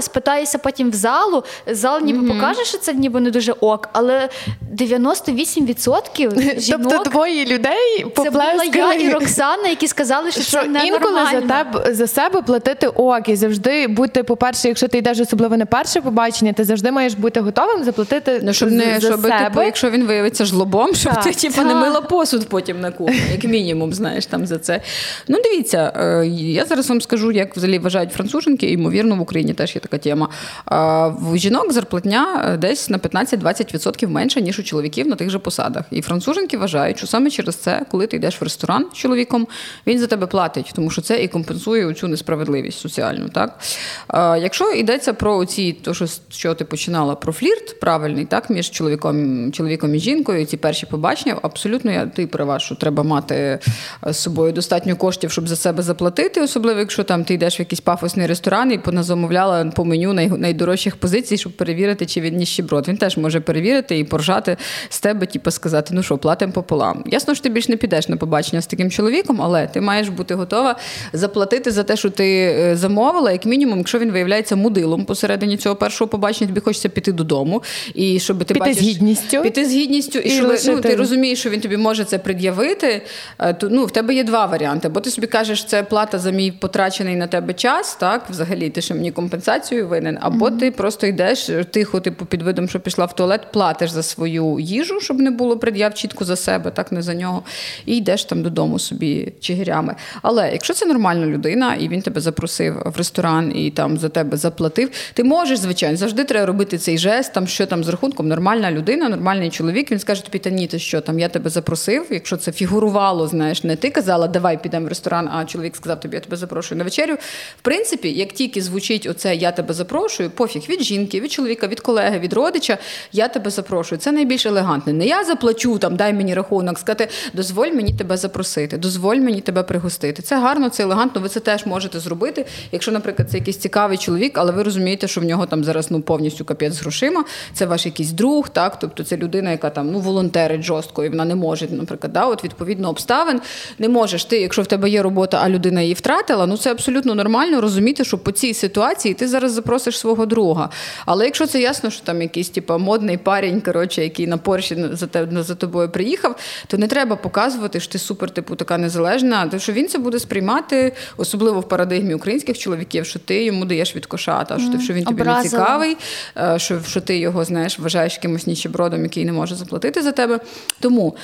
спитаюся потім в залу, зал ніби покаже, що це ніби не дуже ок, але 98% жінок, тобто двоє людей поплескали. Це була я і Роксана, які сказали, що це ненормально. Інколи за себе платити ок, і завжди бути, по-перше, якщо ти йдеш особливо на перше побачення, ти завжди маєш бути готовим заплатити щоб себе. Типу, якщо він виявиться жлобом, щоб ти типу, не мила посуд потім на кухні, як мінімум, знаєш, там за це. Ну, дивіться, я зараз вам скажу, як взагалі вважають француженки, і, ймовірно, в Україні теж є така тема. В жінок зарплатня десь на 15-20% менше, ніж у чоловіків на тих же посадах. І француженки вважають, що саме через це, коли ти йдеш в ресторан з чоловіком, він за тебе платить, тому що це і компенсує цю несправедливість соціальну. Так? Якщо йдеться про ці, то, що ти починала, про флірт правильний, так, між чоловіком і жінкою, ці перші побачення, абсолютно ти права, що треба мати з собою достатньо коштів, щоб за себе заплатити, особливо, якщо там ти йдеш в якийсь пафосний ресторан і поназамовляла по меню найдорожчих позицій, щоб перевірити, чи він ніщеброд. Він теж може перевірити і поржати з тебе, типу, сказати, ну що, платимо пополам. Ясно, що ти більше не підеш на побачення з таким чоловіком, але ти маєш бути готова заплатити за те, що ти замовила, як мінімум, якщо він виявляється мудилом посередині цього першого побачення, тобі хочеться піти додому. І щоб ти бачиш, піти з гідністю, і щоб, ну, ти розумієш, що він тобі може це пред'явити, то, ну, в тебе є два варіанти. Бо ти собі кажеш, це плата за мій потрачений на тебе час, так, взагалі, ти ще мені компенсацію винен, або ти просто йдеш тихо, типу, під видом, що пішла в туалет, платиш за свою їжу, щоб не було пред'яв чітко за себе, так, не за нього, і йдеш там додому собі чигирями. Але якщо це нормальна людина, і він тебе запросив в ресторан, і там за тебе заплатив, ти можеш, звичайно, завжди треба робити цей жест, там, що там з рахунком, нормальна людина, нормальний чоловік, він скаже тобі, та ні, ти що, там, я тебе запросив, якщо це фігурувало, знаєш, не ти казала, давай підемо в ресторан, а чоловік сказав тобі, я тебе запрошую на вечерю. В принципі, як тільки звучить оце, я тебе запрошую, пофіг від жінки, від чоловіка, від колеги, від родича, я тебе запрошую. Це найбільш елегантне. Не я заплачу, там, дай мені рахунок, сказати, дозволь мені тебе запросити, дозволь мені тебе пригостити. Це гарно, це елегантно, ви це теж можете зробити. Якщо, наприклад, це якийсь цікавий чоловік, але ви розумієте, що в нього там зараз, ну, повністю капець з грошима, це ваш якийсь друг, так, тобто це людина, яка там, ну, волонтерить жорсткою, вона не може, наприклад, да, от відповідно обставин. Не можеш ти, якщо в тебе є робота, а людина її втратила, ну це абсолютно нормально розуміти, що по цій ситуації ти зараз запросиш свого друга. Але якщо це ясно, що там якийсь типу, модний парень, коротше, який на Порші за тобою приїхав, то не треба показувати, що ти супер, типу, така незалежна, тому що він це буде сприймати, особливо в парадигмі українських чоловіків, що ти йому даєш від кошата, що він тобі не цікавий, що ти його, знаєш, вважаєш якимось нищебродом, який не може заплатити за тебе. Тому,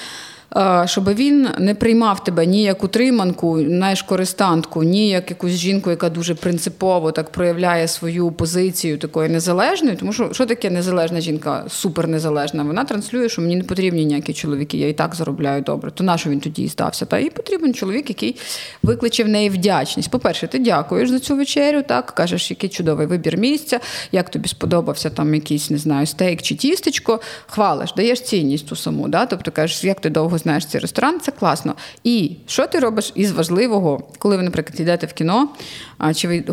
щоб він не приймав тебе ні як утриманку, знаєш, корестантку, ні як якусь жінку, яка дуже принципово так проявляє свою позицію такої незалежної, тому що таке незалежна жінка, супернезалежна? Вона транслює, що мені не потрібні ніякі чоловіки, я і так заробляю добре. То на що він тоді і здався? Та і потрібен чоловік, який викличе в неї вдячність. По-перше, ти дякуєш за цю вечерю, так, кажеш, який чудовий вибір місця, як тобі сподобався там якийсь, не знаю, стейк чи тістечко, хвалиш, даєш цінність ту саму, да? Тобто кажеш, як ти довго знаєш цей ресторан, це класно. І що ти робиш із важливого, коли ви, наприклад, йдете в кіно, чи ви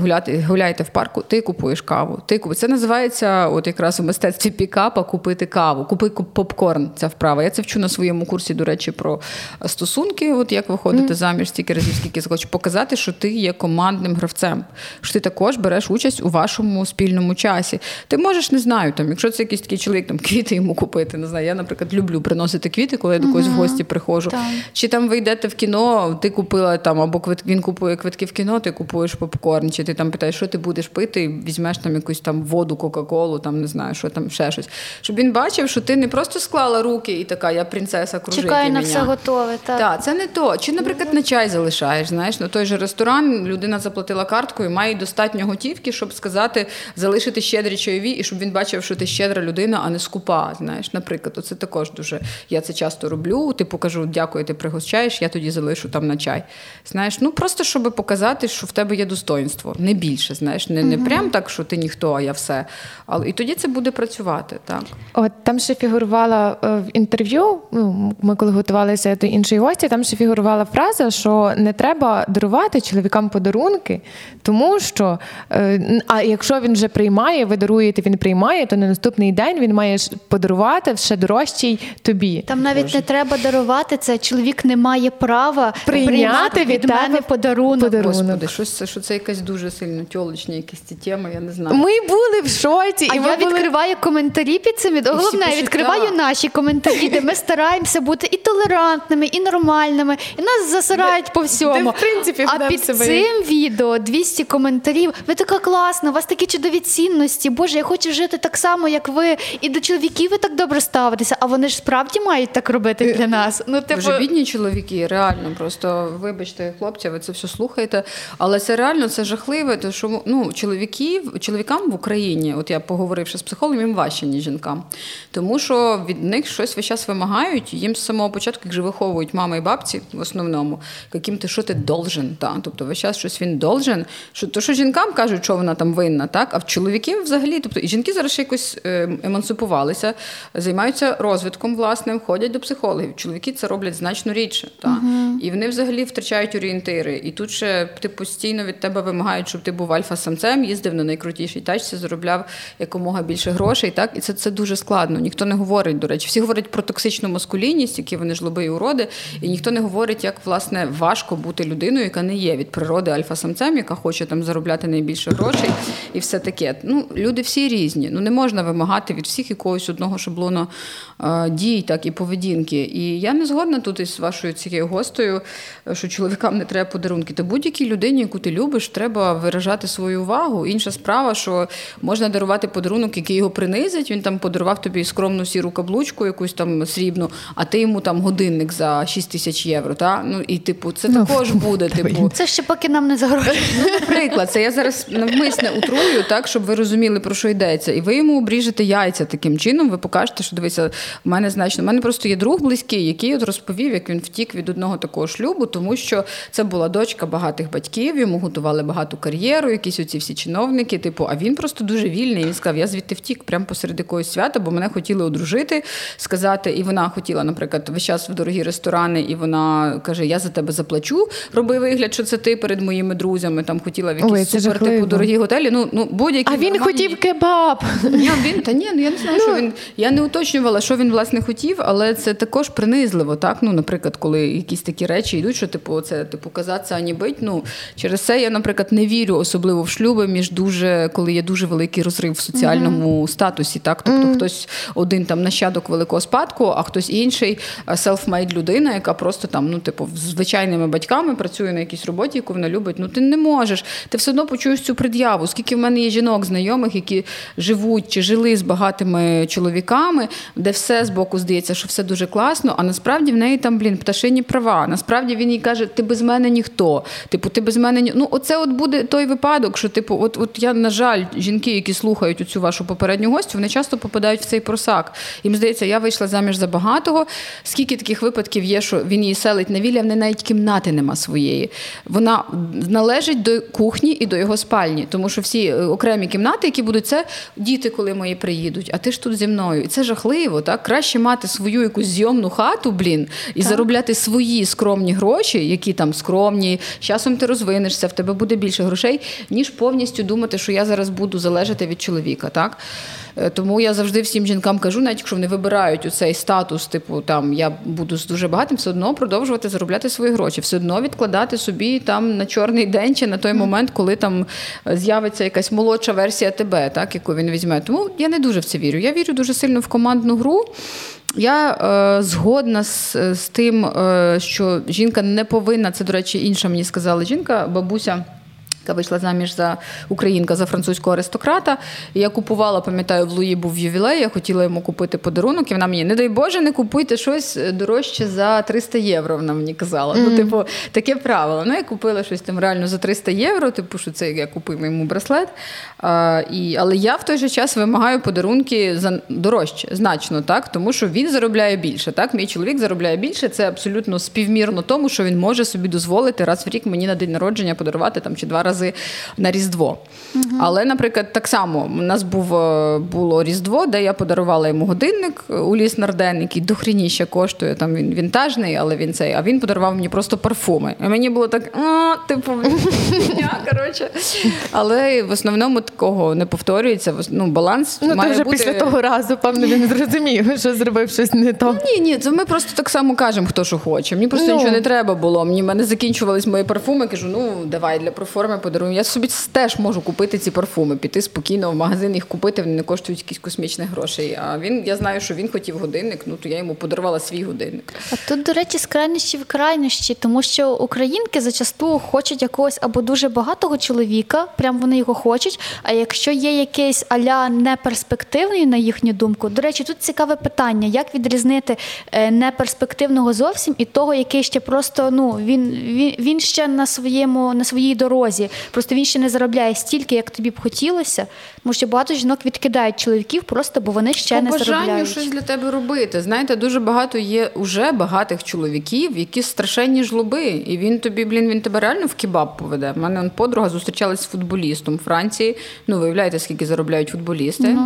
гуляєте в парку, ти купуєш каву. Це називається, от якраз у мистецтві пікапа, купити каву. Купи попкорн, ця вправа. Я це вчу на своєму курсі, до речі, про стосунки, от як виходити заміж стільки разів, скільки захочеш. Показати, що ти є командним гравцем, що ти також береш участь у вашому спільному часі. Ти можеш, не знаю, там, якщо це якийсь такий чоловік, там, квіти йому купити, не знаю. Я, наприклад, люблю приносити квіти, коли я до когось в гості приходжу. Так. Чи там ви йдете в кіно, ти купила там, або він купує квитки в кіно, ти купуєш попкорн, чи ти там питаєш, що ти будеш пити, і візьмеш там якусь там воду, кока-колу, там не знаю, що там, ще щось. Щоб він бачив, що ти не просто склала руки і така, я принцеса, кружити мене. Чекаю на все готове, так. Так, це не то. Чи, наприклад, на чай залишаєш, знаєш, на той же ресторан людина заплатила карткою, має достатньо готівки, щоб сказати, залишити щедрі чайові, і щоб він бачив, що ти щедра людина, а не скупа, знаєш, наприклад. Оце також дуже, я це часто роблю. Типу, кажу, дякую, ти пригощаєш, я тоді залишу там на чай. Знаєш, ну просто, щоб показати, що в тебе є достоинство. Не більше, знаєш, не прям так, що ти ніхто, а я все. І тоді це буде працювати, так. От, там ще фігурувала в інтерв'ю, ми коли готувалися до іншої гості, там ще фігурувала фраза, що не треба дарувати чоловікам подарунки, тому що, а якщо він вже приймає, ви даруєте, він приймає, то на наступний день він має подарувати ще дорожчий тобі. Там навіть не треба дарувати це, чоловік не має права прийняти від мене подарунок. Господи, що це якась дуже сильно тьолочні якісь ці теми, я не знаю. Ми були в шоці. Я відкриваю коментарі під цим. Головне, я відкриваю наші коментарі, де ми стараємося бути і толерантними, і нормальними, і нас засирають по всьому. В принципі, а під цим відео 200 коментарів. Ви така класна, у вас такі чудові цінності. Боже, я хочу жити так само, як ви. І до чоловіків ви так добре ставитеся. А вони ж справді мають так робити для нас. Ну, типу... Вже бідні чоловіки, реально, просто, вибачте, хлопці, ви це все слухаєте, але це реально, це жахливе, тому що, ну, чоловікам в Україні, от я поговоривши з психологом, їм важче, ніж жінкам, тому що від них щось весь час вимагають, їм з самого початку, як же виховують мама і бабці, в основному, яким ти, що ти должен, та? Тобто весь час щось він должен, що, то що жінкам кажуть, що вона там винна, так, а в чоловіків взагалі, тобто, і жінки зараз ще якось емансипувалися, займаються розвитком власним, ходять до психологів, чоловіки це роблять значно рідше. Та? Uh-huh. І вони взагалі втрачають орієнтири. І тут ще ти постійно від тебе вимагають, щоб ти був альфа-самцем, їздив на найкрутішій тачці, заробляв якомога більше грошей. Так? І це дуже складно. Ніхто не говорить, до речі. Всі говорять про токсичну маскулінність, які вони жлоби і уроди. І ніхто не говорить, як, власне, важко бути людиною, яка не є від природи альфа-самцем, яка хоче там заробляти найбільше грошей і все таке. Ну, люди всі різні. Ну, не можна вимагати від всіх якогось одного шаблону дій, так, і поведінки. І я не згодна тут із вашою цією гостею, що чоловікам не треба подарунки. Та будь-якій людині, яку ти любиш, треба виражати свою увагу. Інша справа, що можна дарувати подарунок, який його принизить. Він там подарував тобі скромну сіру каблучку, якусь там срібну, а ти йому там годинник за 6 000 євро. Та? Ну, і типу, це також буде. Типу. Це ще поки нам не загрожує. Ну, наприклад, це я зараз навмисне утрую, так, щоб ви розуміли, про що йдеться. І ви йому обріжете яйця таким чином, ви покажете, що дивися, в мене просто є друг близький, який от розповів, як він втік від одного такого шлюбу, тому що це була дочка багатих батьків, йому готували багату кар'єру, якісь оці всі чиновники, типу, а він просто дуже вільний. І він сказав, я звідти втік прямо посеред якогось свята, бо мене хотіли одружити, сказати, і вона хотіла, наприклад, весь час в дорогі ресторани, і вона каже, я за тебе заплачу, роби вигляд, що це ти перед моїми друзями, там хотіла в якісь супер, типу, дорогі готелі, ну будь-які. А він хотів кебаб. Я не знаю, що він, я не уточнювала, що він, власне, хотів, але це також принизливо, так, ну, наприклад, коли якісь такі речі йдуть, що, типу, це, типу, казаться, ані бить, ну, через це я, наприклад, не вірю, особливо в шлюби, коли є дуже великий розрив в соціальному статусі, так, тобто хтось один, там, нащадок великого спадку, а хтось інший self-made людина, яка просто, там, ну, типу, з звичайними батьками працює на якійсь роботі, яку вона любить, ну, ти не можеш, ти все одно почуєш цю пред'яву, скільки в мене є жінок знайомих, які живуть чи жили з багатими чоловіками, де все з боку здається, що все дуже класно, а насправді в неї там, пташині права. Насправді він їй каже, ти без мене ніхто. Типу, ти без мене ніхто. Ну, оце от буде той випадок, що, типу, от я, на жаль, жінки, які слухають оцю вашу попередню гостю, вони часто попадають в цей просак. Їм здається, я вийшла заміж за багатого. Скільки таких випадків є, що він її селить на вілля, в неї навіть кімнати нема своєї. Вона належить до кухні і до його спальні, тому що всі окремі кімнати, які будуть, це діти, коли мої приїдуть, а ти ж тут зі мною. І це жахливо, так? Краще мати свою якусь зйомну хату, і так, заробляти свої скромні гроші, які там скромні, з часом ти розвинешся, в тебе буде більше грошей, ніж повністю думати, що я зараз буду залежати від чоловіка, так? Тому я завжди всім жінкам кажу, навіть якщо вони вибирають у цей статус, типу, там, я буду з дуже багатим, все одно продовжувати заробляти свої гроші, все одно відкладати собі там на чорний день чи на той момент, коли там з'явиться якась молодша версія тебе, так, яку він візьме. Тому я не дуже в це вірю. Я вірю дуже сильно в командну гру. Я згодна з тим, що жінка не повинна, це, до речі, інша мені сказала жінка, бабуся, яка вийшла заміж за французького аристократа. І я купувала, пам'ятаю, в Луї був ювілей, я хотіла йому купити подарунок, і вона мені, не дай Боже, не купуйте щось дорожче за 300 євро, вона мені казала. Ну, типу, таке правило. Ну, я купила щось там реально за 300 євро, типу, що це я купила йому браслет. Але я в той же час вимагаю подарунки дорожче, значно, так, тому що він заробляє більше, так, мій чоловік заробляє більше, це абсолютно співмірно тому, що він може собі дозволити раз в рік мені на день народження подарувати там, чи два рази на Різдво. Але, наприклад, так само, у нас було Різдво, де я подарувала йому годинник у Лісnarden, який дохрініще коштує, там він вінтажний, але він цей, а він подарував мені просто парфуми. І мені було так, типу, коротше. Але в основному такого не повторюється, ну, баланс має бути. Ну, ти вже після того разу, певно, він зрозумів, що зробив щось не то. Ні, це ми просто так само кажемо, хто що хоче. Мені просто нічого не треба було. В мене закінчувались мої парфуми, кажу, ну, давай для проформи подарую. Я собі теж можу купити ці парфуми, піти спокійно в магазин, їх купити, вони не коштують якісь космічних грошей. А він, я знаю, що він хотів годинник, ну то я йому подарувала свій годинник. А тут, до речі, з крайнощі в крайнощі, тому що українки зачасту хочуть якогось або дуже багатого чоловіка, прям вони його хочуть, а якщо є якийсь а-ля неперспективний, на їхню думку, до речі, тут цікаве питання, як відрізнити неперспективного зовсім і того, який ще просто, ну, він ще на своїй дорозі. Просто він ще не заробляє стільки, як тобі б хотілося, тому що багато жінок відкидають чоловіків просто, бо вони ще не заробляють. По бажанню щось для тебе робити. Знаєте, дуже багато є уже багатих чоловіків, які страшенні жлоби, і він тобі, він тебе реально в кебаб поведе. У мене подруга зустрічалась з футболістом Франції, ну, виявляєте, скільки заробляють футболісти,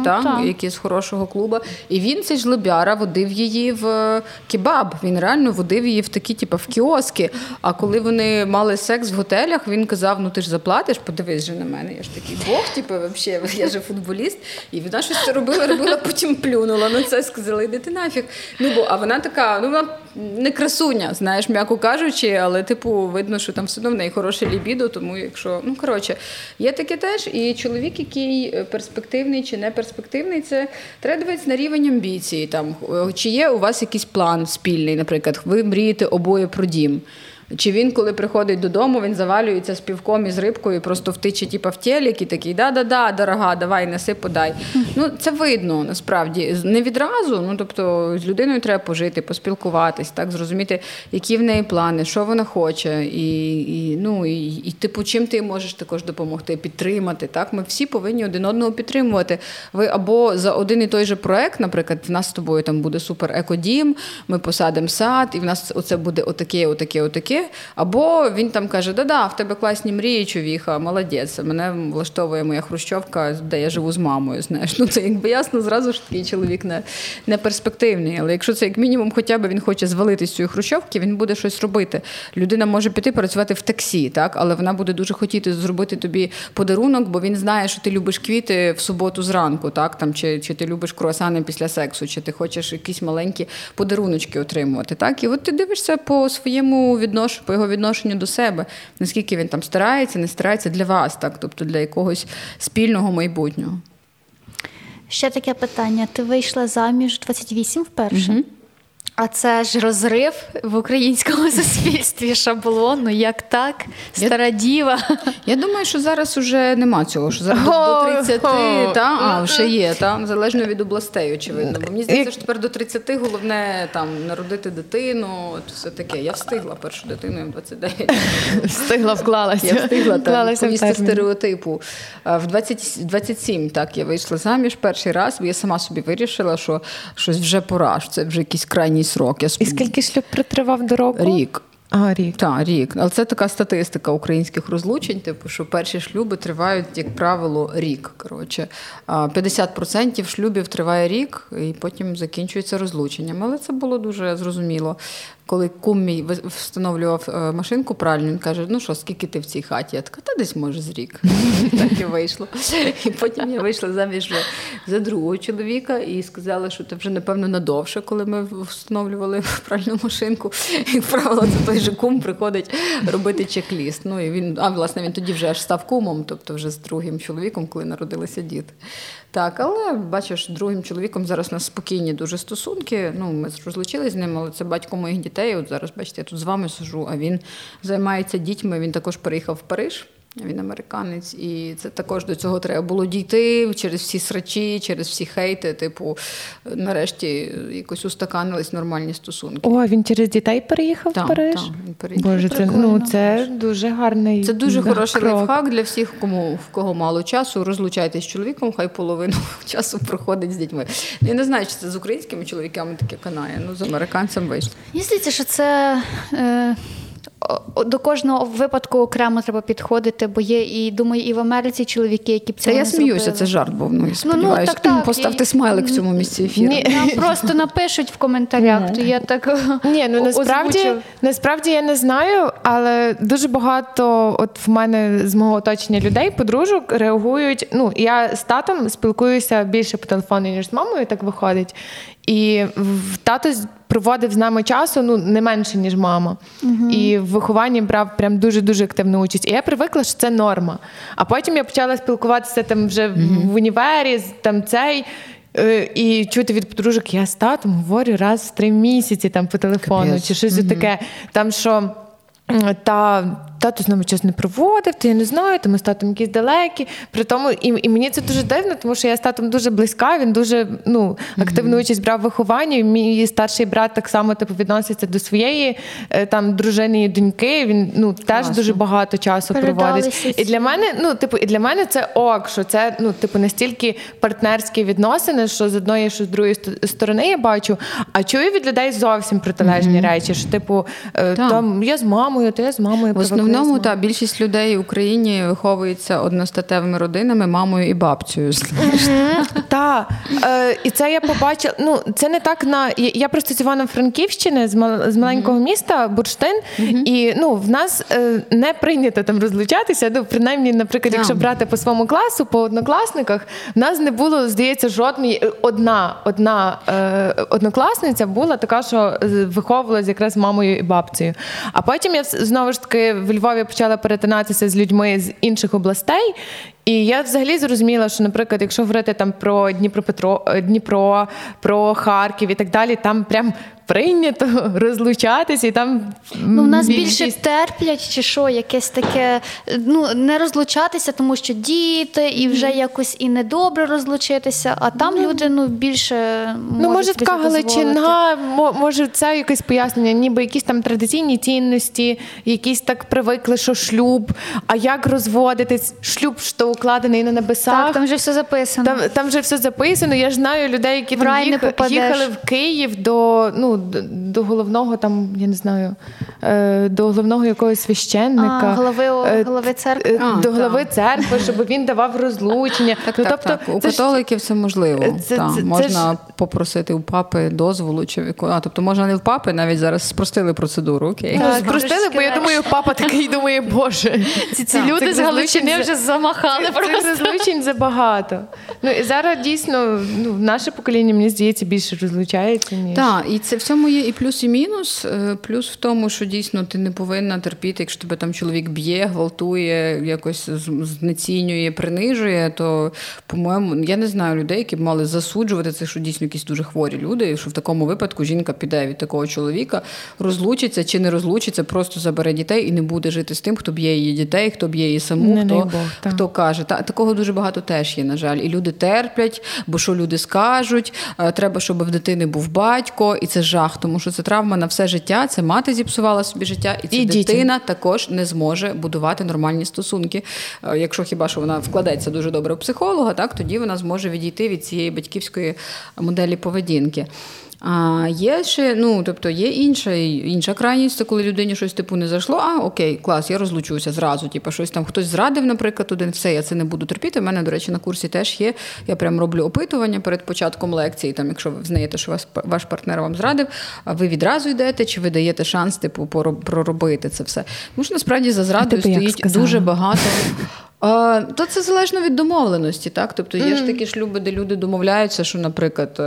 які з хорошого клубу, і він, цей жлобяра, водив її в кебаб, він реально водив її в такі, типу, в кіоски, а коли вони мали секс в готелях, він казав, ну, ти ж заплатиш, подивись же на мене, я ж такий бог, типу, вообще, я же футболіст. І вона щось це робила, потім плюнула на це, сказала, іди ти нафіг. А вона така, вона не красуня, знаєш, м'яко кажучи, але, типу, видно, що там все одно в неї хороше лібідо, тому якщо, є таке теж, і чоловік, який перспективний чи не перспективний, це треба дивитися на рівень амбіції, там, чи є у вас якийсь план спільний, наприклад, ви мрієте обоє про дім. Чи він, коли приходить додому, він завалюється з півком із рибкою, просто втиче типу, в телек і такий, да-да-да, дорога, давай, неси, подай. Ну, це видно, насправді. Не відразу, ну, тобто, з людиною треба пожити, поспілкуватись, так, зрозуміти, які в неї плани, що вона хоче, і типу, чим ти можеш також допомогти, підтримати, так. Ми всі повинні один одного підтримувати. Ви або за один і той же проект, наприклад, в нас з тобою там буде супер-екодім, ми посадимо сад, і в нас оце буде отаке. Або він там каже, да-да, в тебе класні мрії, човіха, молодець, мене влаштовує моя хрущовка, де я живу з мамою, знаєш. Ну, це, якби ясно, зразу ж такий чоловік не перспективний, але якщо це, як мінімум, хоча б він хоче звалити з цієї хрущовки, він буде щось робити. Людина може піти працювати в таксі, так, але вона буде дуже хотіти зробити тобі подарунок, бо він знає, що ти любиш квіти в суботу зранку, так, там, чи ти любиш круасани після сексу, чи ти хочеш якісь маленькі подаруночки отримувати, так, і от ти дивишся по своєму відношенню, по його відношенню до себе, наскільки він там старається, не старається для вас, так, тобто для якогось спільного майбутнього. Ще таке питання. Ти вийшла заміж 28 вперше? Угу. А це ж розрив в українському суспільстві шаблону, як так, стара діва. Я думаю, що зараз уже нема цього, що зараз до 30, ще є, та, залежно від областей, очевидно. Бо мені здається, що тепер до 30 головне там народити дитину, от, все таке. Я встигла першу дитину, я в 29. Встигла, вклалася. Я встигла, так, повісти стереотипу. В 27, так, я вийшла заміж перший раз, бо я сама собі вирішила, що щось вже пора, що це вже якийсь крайній срок. І скільки шлюб притривав до року? Рік. Рік. Але це така статистика українських розлучень, типу, що перші шлюби тривають, як правило, рік. Коротше, 50% шлюбів триває рік, і потім закінчується розлученням. Але це було дуже зрозуміло. Коли кум мій встановлював машинку пральну, він каже, ну що, скільки ти в цій хаті? Я така, та десь, може, з рік. Так і вийшло. І потім я вийшла заміж за другого чоловіка і сказала, що це вже, напевно, надовше, коли ми встановлювали пральну машинку. Як правило, це той же кум приходить робити чек-ліст. Ну, і він, власне, він тоді вже аж став кумом, тобто вже з другим чоловіком, коли народилися діти. Так, але, бачиш, другим чоловіком зараз у нас спокійні дуже стосунки. Ну, ми розлучились з ним, але це батько моїх дітей. От зараз, бачите, я тут з вами сижу, а він займається дітьми, він також переїхав в Париж. Він американець, і це також до цього треба було дійти через всі срачі, через всі хейти, типу, нарешті якось устаканились нормальні стосунки. О, він через дітей переїхав в Париж? Так, він переїхав. Боже, це дуже гарний. Це дуже хороший лайфхак для всіх, в кого мало часу. Розлучайтесь з чоловіком, хай половину часу проходить з дітьми. Я не знаю, чи це з українськими чоловіками таке канає, з американцем вийшло. Мені здається, що це... До кожного випадку окремо треба підходити, бо є, і думаю, і в Америці чоловіки, які б цього не зробили. Та я сміюся, це жарт був, я сподіваюся. Так. Поставте смайлик в цьому місці ефіру. Нам просто напишуть в коментарях, то я так озвучу. Насправді я не знаю, але дуже багато в мене з мого оточення людей, подружок, реагують. Ну, я з татом спілкуюся більше по телефону, ніж з мамою, так виходить. І тато проводив з нами часу, не менше, ніж мама. Угу. І в вихованні брав прям дуже-дуже активну участь. І я привикла, що це норма. А потім я почала спілкуватися там вже в універі, і чути від подружок, я з татом говорю раз в 3 місяці там по телефону, Капець. Чи щось таке. Там, що тато з нами час не проводив, то я не знаю, то ми з татом якісь далекі. При тому, і мені це дуже дивно, тому що я з татом дуже близька, він дуже активну участь брав в вихованні. Мій старший брат так само відноситься до своєї дружини і доньки, він теж дуже багато часу проводить. І для мене, це ок, що це настільки партнерські відносини, що з одної, що з другої сторони я бачу, а чую від людей зовсім протилежні речі, що я з мамою, то я з мамою провокую. Та більшість людей в Україні виховується одностатевими родинами, мамою і бабцею. Так, і це я побачила. Це не так я просто з Івано-Франківщини, з маленького міста Бурштин, і в нас не прийнято там розлучатися. Принаймні, наприклад, якщо брати по своєму класу, по однокласниках, в нас не було, здається, жодної одна однокласниця була така, що виховувалась якраз мамою і бабцею. А потім я знову ж таки в Львові почала перетинатися з людьми з інших областей, І я взагалі зрозуміла, що, наприклад, якщо говорити там про Дніпро, про Харків і так далі, там прям прийнято розлучатись, і там... Ну, у нас більше терплять, чи що, якесь таке, ну, не розлучатися, тому що діти, і вже якось і недобре розлучитися, а там люди, ну, більше можуть... Ну, може, така Галичина, може, це якесь пояснення, ніби якісь там традиційні цінності, якісь так привикли, що шлюб, а як розводитись, шлюб, що укладений на небесах. Так, там вже все записано. Там вже все записано, я ж знаю людей, які там їхали в Київ до головного там, я не знаю, до головного якогось священника, голови церкви, церкви, щоб він давав розлучення. Тобто, у католиків це можливо. Можна попросити у папи дозволу чи тобто можна не в папи, навіть зараз спростили процедуру, окей. Спростили, бо я думаю, папа такий думає: "Боже, ці люди з Галичини вже замахали, просто розлучень забагато". Ну, і зараз дійсно, наше покоління, мені здається, більше розлучається, ніж... Так, і це в цьому є і плюс, і мінус. Плюс в тому, що дійсно ти не повинна терпіти, якщо тебе там чоловік б'є, гвалтує, якось знецінює, принижує, то, по-моєму, я не знаю людей, які б мали засуджувати це, що дійсно якісь дуже хворі люди, що в такому випадку жінка піде від такого чоловіка, розлучиться чи не розлучиться, просто забере дітей і не буде жити з тим, хто б'є її дітей, хто б'є її саму, хто каже. Такого дуже багато теж є, на жаль. І люди терплять, бо що люди скажуть, треба, щоб в дитини був батько, і це жах, тому що це травма на все життя, це мати зіпсувала собі життя, і ця дитина також не зможе будувати нормальні стосунки. Якщо хіба що вона вкладеться дуже добре у психолога, так, тоді вона зможе відійти від цієї батьківської моделі поведінки. А є ще, тобто є інша крайність, це коли людині щось типу не зайшло, окей, клас, я розлучуся зразу, щось там, хтось зрадив, наприклад, один, все, я це не буду терпіти, в мене, до речі, на курсі теж є, я прям роблю опитування перед початком лекції, там, якщо ви знаєте, що ваш партнер вам зрадив, ви відразу йдете, чи ви даєте шанс, типу, проробити це все. Тому що, насправді, за зрадою стоїть дуже багато... То це залежно від домовленості, так? Тобто є ж такі шлюби, де люди домовляються, що, наприклад,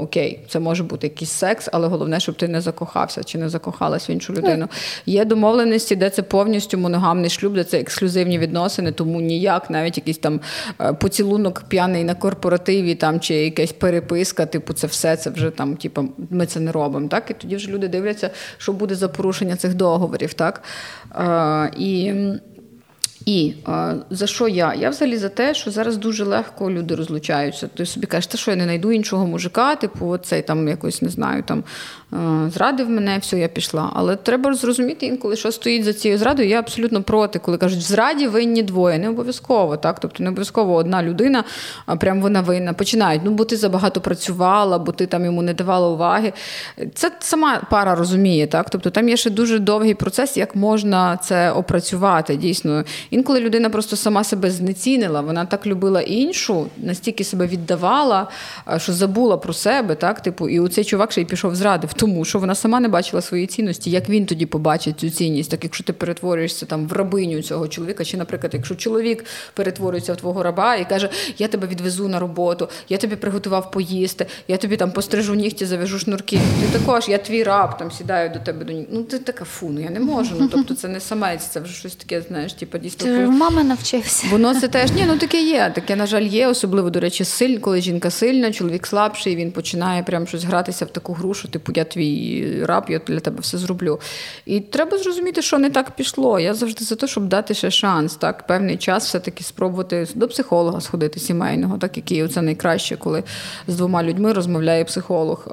окей, це може бути якийсь секс, але головне, щоб ти не закохався чи не закохалась в іншу людину. Є домовленості, де це повністю моногамний шлюб, де це ексклюзивні відносини, тому ніяк, навіть якийсь там поцілунок п'яний на корпоративі, там, чи якась переписка, типу, це все, це вже там, типу, ми це не робимо, так? І тоді вже люди дивляться, що буде за порушення цих договорів, так? І за що я? Я взагалі за те, що зараз дуже легко люди розлучаються. Ти собі кажеш, та що я не знайду іншого мужика, типу цей там якось, не знаю, там зрадив мене, все, я пішла. Але треба зрозуміти інколи, що стоїть за цією зрадою. Я абсолютно проти, коли кажуть, в зраді винні двоє. Не обов'язково, так? Тобто не обов'язково одна людина, прям вона винна. Починають, бо ти забагато працювала, бо ти там йому не давала уваги. Це сама пара розуміє, так? Тобто там є ще дуже довгий процес, як можна це опрацювати, дійсно. Інколи людина просто сама себе знецінила, вона так любила іншу, настільки себе віддавала, що забула про себе, так, типу, і оцей чувак ще й пішов зрадив, тому що вона сама не бачила своєї цінності, як він тоді побачить цю цінність, так якщо ти перетворюєшся там в рабиню цього чоловіка, чи, наприклад, якщо чоловік перетворюється в твого раба і каже, я тебе відвезу на роботу, я тобі приготував поїсти, я тобі там пострижу нігті, завяжу шнурки, ти також, я твій раб, там, сідаю до тебе, ти така, я не можу, тобто це не самець, це вже щось таке, знаєш, типу, ти в мами навчився. Воно це теж, таке є, таке, на жаль, є, особливо, до речі, коли жінка сильна, чоловік слабший, він починає прям щось гратися в таку гру, що типу, я твій раб, я для тебе все зроблю. І треба зрозуміти, що не так пішло. Я завжди за те, щоб дати ще шанс, так, певний час все-таки спробувати до психолога сходити сімейного, так, який це найкраще, коли з двома людьми розмовляє психолог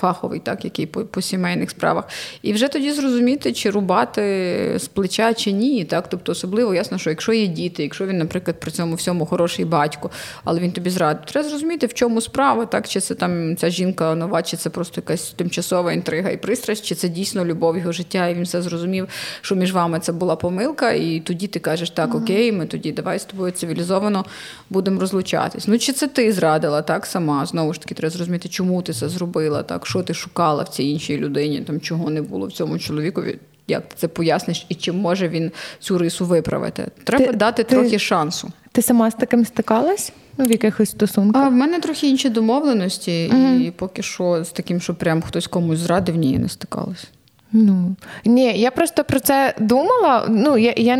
фаховий, так, який по сімейних справах. І вже тоді зрозуміти, чи рубати з плеча, чи ні, так, тобто особливо ясно, що якщо є діти, якщо він, наприклад, при цьому всьому хороший батько, але він тобі зрадить, треба зрозуміти, в чому справа, так, чи це там ця жінка нова, чи це просто якась тимчасова інтрига і пристрасть, чи це дійсно любов його життя, і він все зрозумів, що між вами це була помилка, і тоді ти кажеш, так, окей, ми тоді давай з тобою цивілізовано будемо розлучатись. Чи це ти зрадила, так, сама, знову ж таки, треба зрозуміти, чому ти це зробила, так, що ти шукала в цій іншій людині, там, чого не було в цьому чоловікові. Як ти це поясниш, і чим може він цю рису виправити? Треба дати трохи шансу. Ти сама з таким стикалась? В якихось стосунках? В мене трохи інші домовленості, і поки що з таким, що прям хтось комусь зрадив, ні, не стикалась. Ну, ні, я просто про це думала, ну, я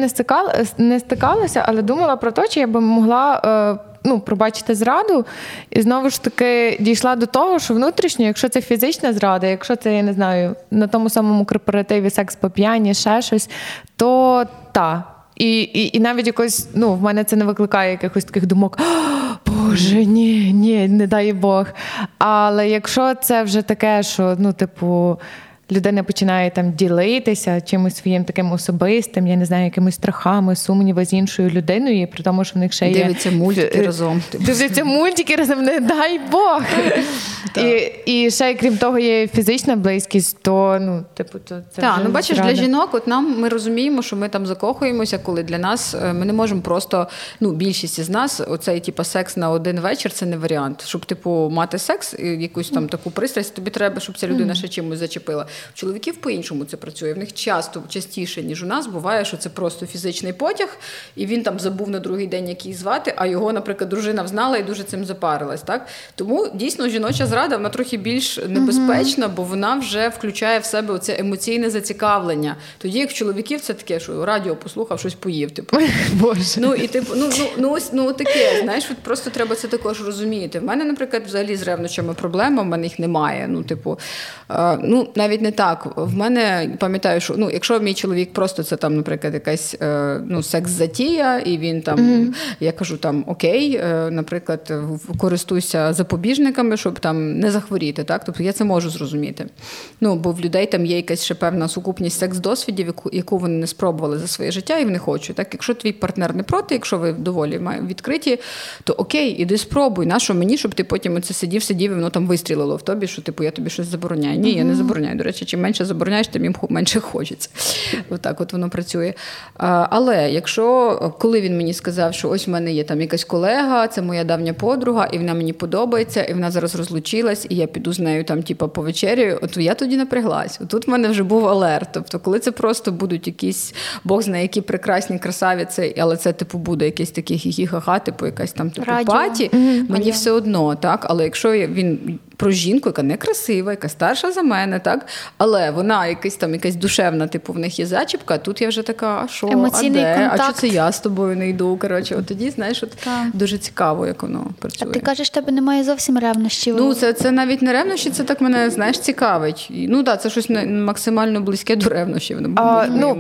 не стикалася, але думала про те, чи я би могла пробачити зраду. І знову ж таки дійшла до того, що внутрішньо, якщо це фізична зрада, якщо це, я не знаю, на тому самому корпоративі секс по п'яні, ще щось, то та. І навіть якось, в мене це не викликає якихось таких думок, Боже, ні, не дай Бог. Але якщо це вже таке, що, людина починає там ділитися чимось своїм таким особистим, я не знаю, якимись страхами, сумніви з іншою людиною, при тому, що в них ще є... Дивляться мультики разом, не дай Бог! І ще, крім того, є фізична близькість, то, це... Так, бачиш, для жінок, ми розуміємо, що ми там закохуємося, коли для нас, ми не можемо просто, більшість із нас, оцей, секс на один вечір, це не варіант. Щоб, мати секс, якусь там таку пристрасть, тобі треба, щоб ця людина ще чимось зачепила. У чоловіків по-іншому це працює. В них частіше, ніж у нас, буває, що це просто фізичний потяг, і він там забув на другий день, як її звати, а його, наприклад, дружина взнала і дуже цим запарилась. Так? Тому, дійсно, жіноча зрада, вона трохи більш небезпечна, бо вона вже включає в себе оце емоційне зацікавлення. Тоді, як в чоловіків, це таке, що радіо послухав, щось поїв. Боже. Таке, знаєш, просто треба це також розуміти. В мене, наприклад, взагалі з ревнощами проблема, в мене їх немає. Навіть не так. В мене, пам'ятаю, що, якщо мій чоловік просто це там, наприклад, якась секс-затія, і він там, я кажу, там, окей, наприклад, користуйся запобіжниками, щоб там не захворіти, так? Тобто я це можу зрозуміти. Бо в людей там є якась ще певна сукупність секс-досвідів, яку вони не спробували за своє життя, і вони хочуть, так? Якщо твій партнер не проти, якщо ви доволі відкриті, то окей, іди спробуй. Нащо мені, щоб ти потім оце сидів, і воно там вистрілило в тобі, що, я тобі щось забороняю. Ні, я не забороняю. До речі, чим менше забороняєш, тим їм менше хочеться. Отак от воно працює. Але коли він мені сказав, що ось в мене є там якась колега, це моя давня подруга, і вона мені подобається, і вона зараз розлучилась, і я піду з нею там, по вечері, от я тоді напряглась. Тут в мене вже був алерт. Тобто, коли це просто будуть якісь, Бог знає, які прекрасні красаві, але це, буде якийсь такий хі-хі-ха-ха, якась там, паті, мені все одно, так? Але якщо він... про жінку, яка не красива, яка старша за мене, так? Але вона якась душевна, в них є зачіпка, тут я вже така, а що, емоційний контакт. А що це я з тобою не йду, коротше. От тоді, знаєш, дуже цікаво, як воно працює. А ти кажеш, в тебе немає зовсім ревнощів? Це навіть не ревнощі, це так мене, знаєш, цікавить. Це щось максимально близьке до ревнощів.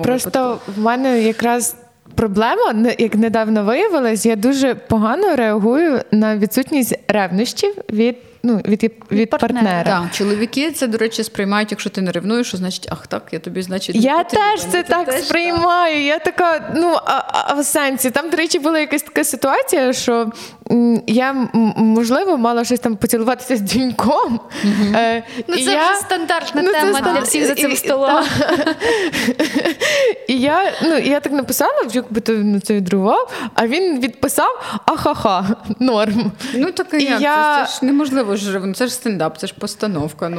Просто в мене якраз проблема, як недавно виявилось, я дуже погано реагую на відсутність ревнощів від партнера. Так. Чоловіки це, до речі, сприймають, якщо ти не ревнуєш, що значить, я тобі, значить... Я теж це так сприймаю. Так. Я така, в сенсі. Там, до речі, була якась така ситуація, що я, можливо, мала щось там поцілуватися з доньком. Це вже стандартна тема для всіх за цим столом. І я так написала, якби ти це відривав, а він відписав, ахаха, норм. Це ж неможливо. Це ж стендап, це ж постановка.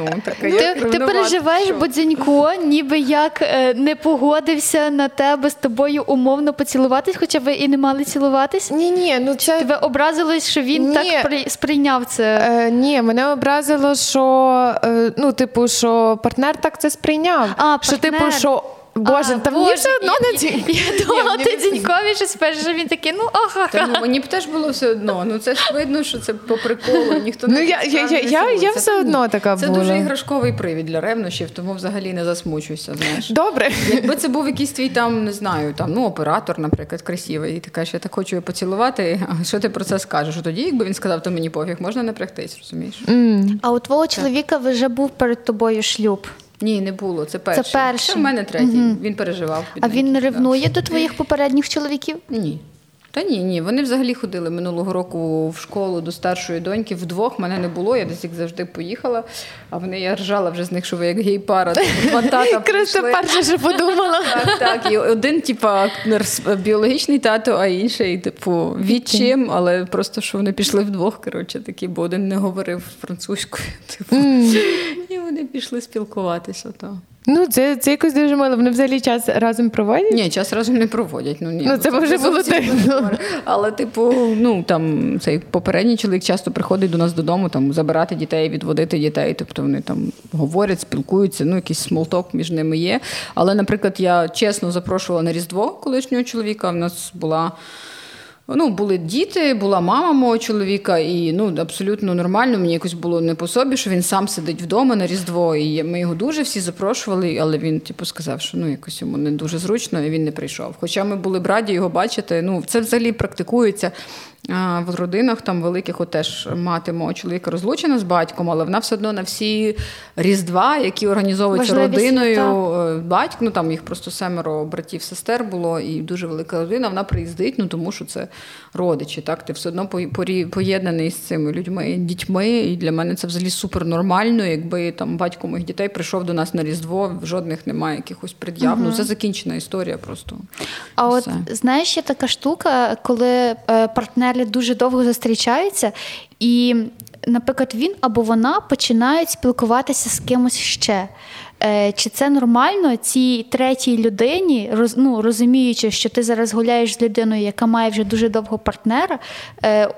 Ти переживаєш, бо дзінько ніби як не погодився на тебе з тобою умовно поцілуватись, хоча ви і не мали цілуватись? Ні, це... Тебе образилось, що він так сприйняв це? Ні, мене образило, що, що партнер так це сприйняв. Що, що Боже, там мені все одно на дзінько. Я думала, ти дзінькові щось перше, він такий, ахаха. Мені б теж було все одно. Це ж видно, що це по приколу. Ніхто не я все одно така була. Це дуже іграшковий привід для ревнощів, тому взагалі не засмучуйся, знаєш. Добре. Якби це був якийсь твій там, не знаю, там, оператор, наприклад, красивий, і ти кажеш, я так хочу його поцілувати, а що ти про це скажеш? Тоді, якби він сказав, то мені пофіг, можна напрягтись, розумієш? А у твого чоловіка вже був перед тобою шлюб? Ні, не було. Це перший. Це в мене третій. Він переживав. А він не ревнує до твоїх попередніх чоловіків? Ні. Та ні. Вони взагалі ходили минулого року в школу до старшої доньки. Вдвох мене не було. Я десь як завжди поїхала. А я ржала вже з них, що ви як гей-пара. Два тата прийшли. Перше ж подумала. Так. І один, біологічний тато, а інший, відчим. Але просто, що вони пішли вдвох, коротше, такі, бо один не говорив французькою. люди пішли спілкуватися, то... Ну, це якось дуже мило. Вони взагалі час разом проводять? Ні, час разом не проводять. Ну, це вже було дивно. Але, цей попередній чоловік часто приходить до нас додому, забирати дітей, відводити дітей. Тобто вони говорять, спілкуються, якийсь смолток між ними є. Але, наприклад, я чесно запрошувала на Різдво колишнього чоловіка. В нас була... були діти, була мама мого чоловіка, і, абсолютно нормально, мені якось було не по собі, що він сам сидить вдома на Різдво, і ми його дуже всі запрошували, але він, сказав, що, якось йому не дуже зручно, і він не прийшов. Хоча ми були б раді його бачити, це взагалі практикується в родинах великих, теж мати мого чоловіка розлучена з батьком, але вона все одно на всі Різдва, які організовуються родиною, батько, їх просто 7 братів-сестер було, і дуже велика родина, вона приїздить, тому що це родичі, так, ти все одно поєднаний з цими людьми, дітьми, і для мене це взагалі супернормально, якби батько моїх дітей прийшов до нас на Різдво, жодних немає якихось пред'яв, це закінчена історія просто. А от, знаєш, є така штука, коли партнер дуже довго зустрічаються, і, наприклад, він або вона починають спілкуватися з кимось ще. Чи це нормально цій третій людині, розуміючи, що ти зараз гуляєш з людиною, яка має вже дуже довго партнера,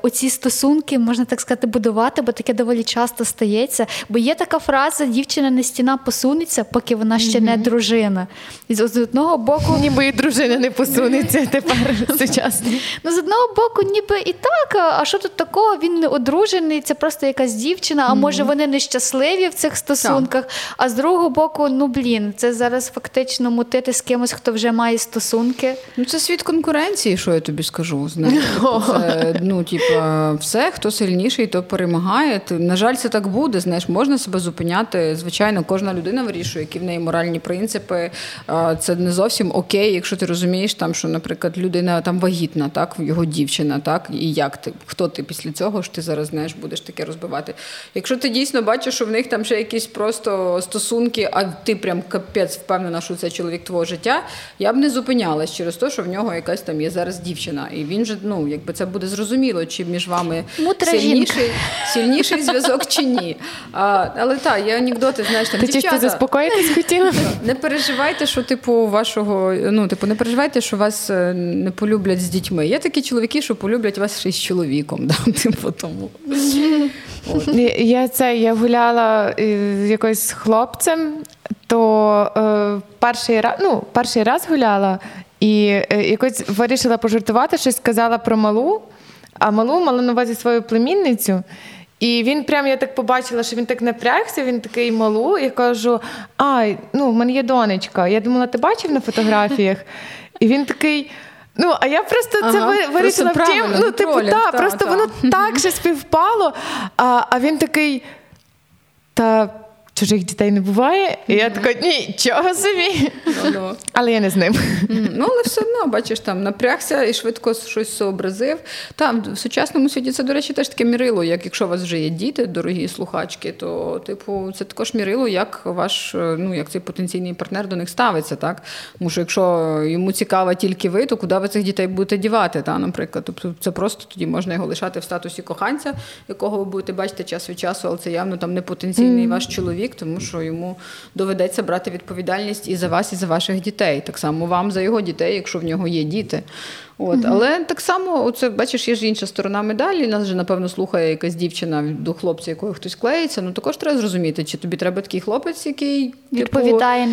оці стосунки, можна так сказати, будувати, бо таке доволі часто стається. Бо є така фраза: дівчина не стіна посунеться, поки вона ще не дружина. І з одного боку... Ніби і дружина не посунеться тепер, сучасно. З одного боку, ніби і так, а що тут такого, він не одружений, це просто якась дівчина, а може вони нещасливі в цих стосунках, а з другого боку, це зараз фактично мутити з кимось, хто вже має стосунки. Це світ конкуренції, що я тобі скажу. Це, все, хто сильніший, то перемагає. На жаль, це так буде, можна себе зупиняти. Звичайно, кожна людина вирішує, які в неї моральні принципи. Це не зовсім окей, якщо ти розумієш, що, наприклад, людина вагітна, так, його дівчина, так, і як ти, хто ти після цього, що ти зараз, будеш таке розбивати. Якщо ти дійсно бачиш, що в них там ще якісь просто стосунки, а ти прям капець впевнена, що це чоловік твого життя, я б не зупинялась через те, що в нього якась є зараз дівчина. І він же, якби це буде зрозуміло, чи між вами сильніший зв'язок чи ні. Але так, є анекдоти, дівчата. Ти заспокоїтись хотіла? Не переживайте, що не переживайте, що вас не полюблять з дітьми. Є такі чоловіки, що полюблять вас ще й з чоловіком. Я гуляла якось з хлопцем, то перший раз гуляла і якось вирішила пожартувати, щось сказала про малу, а малу мала на увазі свою племінницю. І він прям, я так побачила, що він так напрягся, він такий малу, я кажу: в мене є донечка, я думала, ти бачив на фотографіях? І він такий... а я просто це вирішила втім. Просто воно так же співпало. А він такий: та чужих дітей не буває. І я така: нічого собі. Але я не з ним. Але все одно, бачиш, напрягся і швидко щось зобразив. В сучасному світі це, до речі, теж таке мірило, як якщо у вас вже є діти, дорогі слухачки, то, це також мірило, як ваш, як цей потенційний партнер до них ставиться, так? Тому що якщо йому цікава тільки ви, то куди ви цих дітей будете дівати, наприклад. Тобто це просто тоді можна його лишати в статусі коханця, якого ви будете бачити час від часу, але це явно не потенційний ваш чоловік, тому що йому доведеться брати відповідальність і за вас, і за ваших дітей. Так само вам за його дітей, якщо в нього є діти. Але так само, оце, бачиш, є ж інша сторона медалі. Нас же, напевно, слухає якась дівчина до хлопця, якого хтось клеїться. Також треба зрозуміти, чи тобі треба такий хлопець, який відповідає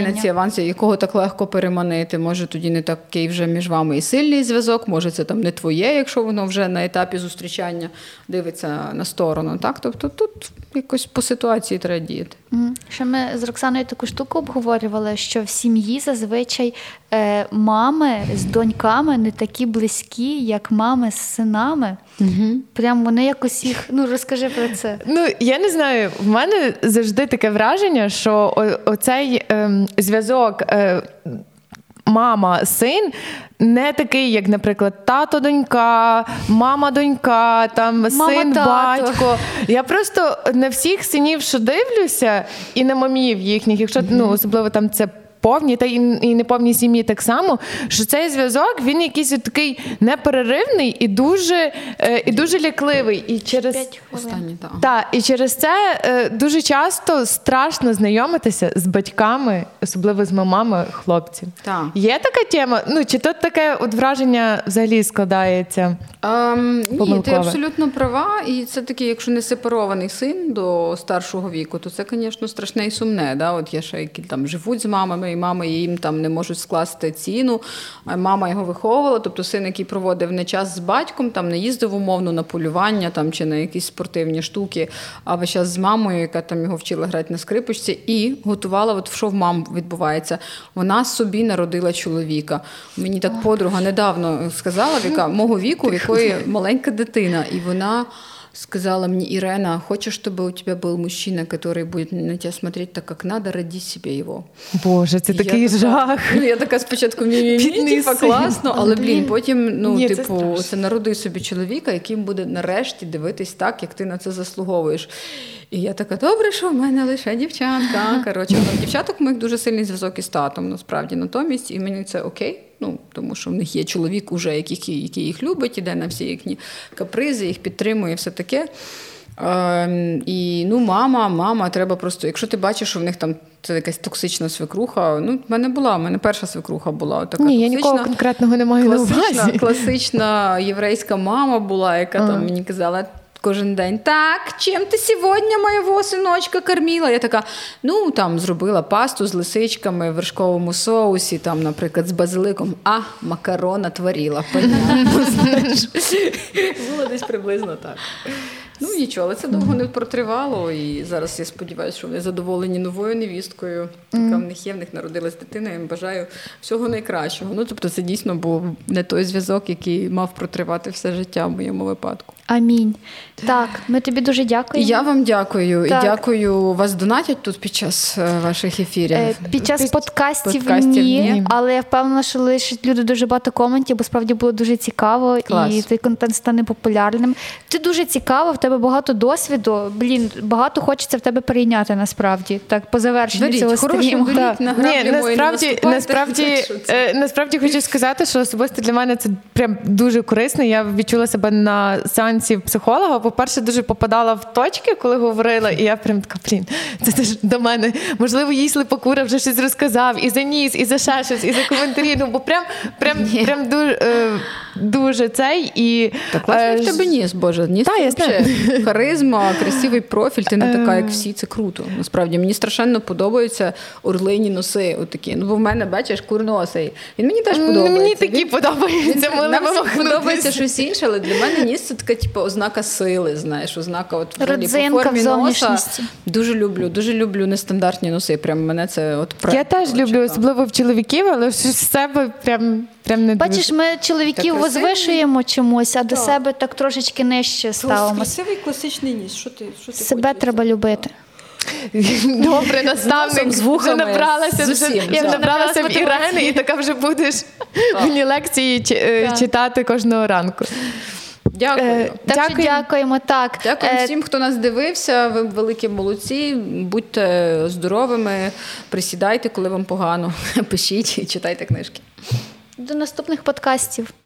на ці аванси, якого так легко переманити. Може, тоді не такий вже між вами і сильний зв'язок, може, це не твоє, якщо воно вже на етапі зустрічання дивиться на сторону. Так? Тобто тут якось по ситуації треба діяти. Ще ми з Роксаною таку штуку обговорювали, що в сім'ї зазвичай мами з доньками не такі близькі, як мами з синами. Прям вони якось їх... розкажи про це. Я не знаю, в мене завжди таке враження, що оцей зв'язок мама-син не такий, як, наприклад, тато-донька, мама-донька, син-батько. Я просто на всіх синів, що дивлюся, і на мамів їхніх, якщо, особливо це повній та і неповній сім'ї так само, що цей зв'язок, він якийсь такий неперервний і дуже лякливий. І через, і через це дуже часто страшно знайомитися з батьками, особливо з мамами хлопців. Так. Є така тема? Ну, чи тут таке от враження взагалі складається помилкове? Ні, ти абсолютно права. І це такий, якщо не сепарований син до старшого віку, то це, звісно, страшне і сумне. Да? От є ще, які там живуть з мамами, і мами їм там не можуть скласти ціну, а мама його виховувала. Тобто син, який проводив не час з батьком, там не їздив умовно на полювання там, чи на якісь спортивні штуки, а весь час з мамою, яка там його вчила грати на скрипочці, і готувала, от що в мам відбувається. Вона собі народила чоловіка. Мені так подруга недавно сказала, яка мого віку, в якої маленька дитина, і вона сказала мне: Ирена, хочешь, чтобы у тебя был мужчина, который будет на тебя смотреть так, как надо, роди себе его. Боже, це такий жах. Ну, я така спочатку, типа, класно, але, блін, потім, ну, типу, це народи собі чоловіка, яким буде нарешті дивитись так, як ти на це заслуговуєш. І я така, добре, що в мене лише дівчатка. Коротше, дівчаток моїх дуже сильний зв'язок із татом, насправді, натомість, і мені це окей. Ну, тому що в них є чоловік уже, який їх любить, іде на всі їхні капризи, їх підтримує, все таке. І, ну, мама, треба просто... Якщо ти бачиш, що в них там це якась токсична свекруха, ну, в мене перша свекруха була така токсична. Ні, я нікого конкретного не маю на увазі. Класична єврейська мама була, яка там мені казала... Кожен день, так, чим ти сьогодні моєго синочка кормила? Я така, ну, там, зробила пасту з лисичками в вершковому соусі, там, наприклад, з базиликом, макарона творила. Було десь приблизно так. Ну, нічого, але це довго не протривало, і зараз я сподіваюся, що вони задоволені новою невісткою, яка в них є, в них народилась дитина, я їм бажаю всього найкращого. Ну, тобто, це дійсно був не той зв'язок, який мав протривати все життя в моєму випадку. Амінь. Так, ми тобі дуже дякуємо. І я вам дякую. Так. І дякую. Вас донатять тут під час ваших ефірів? Під час подкастів ні, але я впевнена, що лишать люди дуже багато коментів, бо справді було дуже цікаво. Клас. І цей контент стане популярним. Ти дуже цікава, в тебе багато досвіду. Блін, багато хочеться в тебе перейняти, насправді. Так, по завершенню цього стріму. Насправді хочу сказати, що особисто для мене це прям дуже корисно. Я відчула себе на сеансі психолога. По-перше, дуже попадала в точки, коли говорила, і я прям така, блін, це теж до мене. Можливо, їй Слепокура вже щось розказав, і за ніс, і за ще щось, і за коментарі. Ну, бо прям дуже цей. І... Так, класно в тебе ніс, Боже. Ніс вообще. Харизма, красивий профіль, ти не така, як всі, це круто. Насправді, мені страшенно подобаються орлині носи отакі. Ну, бо в мене, бачиш, курносий. Він мені теж подобається. Мені такі подобаються. Нам подобається щось інше, але для мене ніс – це така, типу, ознака сили, знаєш, ознака от по формі носа. Дуже люблю нестандартні носи. Прям мене це от прям. Я теж люблю, особливо в чоловіків, але в себе прям не дуже. Бачиш, ми чоловіків возвишуємо чомусь, а до себе так трошечки нижче ставимо. Красивий класичний ніс. Що ти себе треба любити. Добре, наставник, з вухами, вже набралася, я набралася в Ірени, і така вже будеш мені лекції читати кожного ранку. Дякую. Дякуємо. Так. Дякую всім, хто нас дивився. Ви великі молодці. Будьте здоровими, присідайте, коли вам погано. Пишіть і читайте книжки. До наступних подкастів.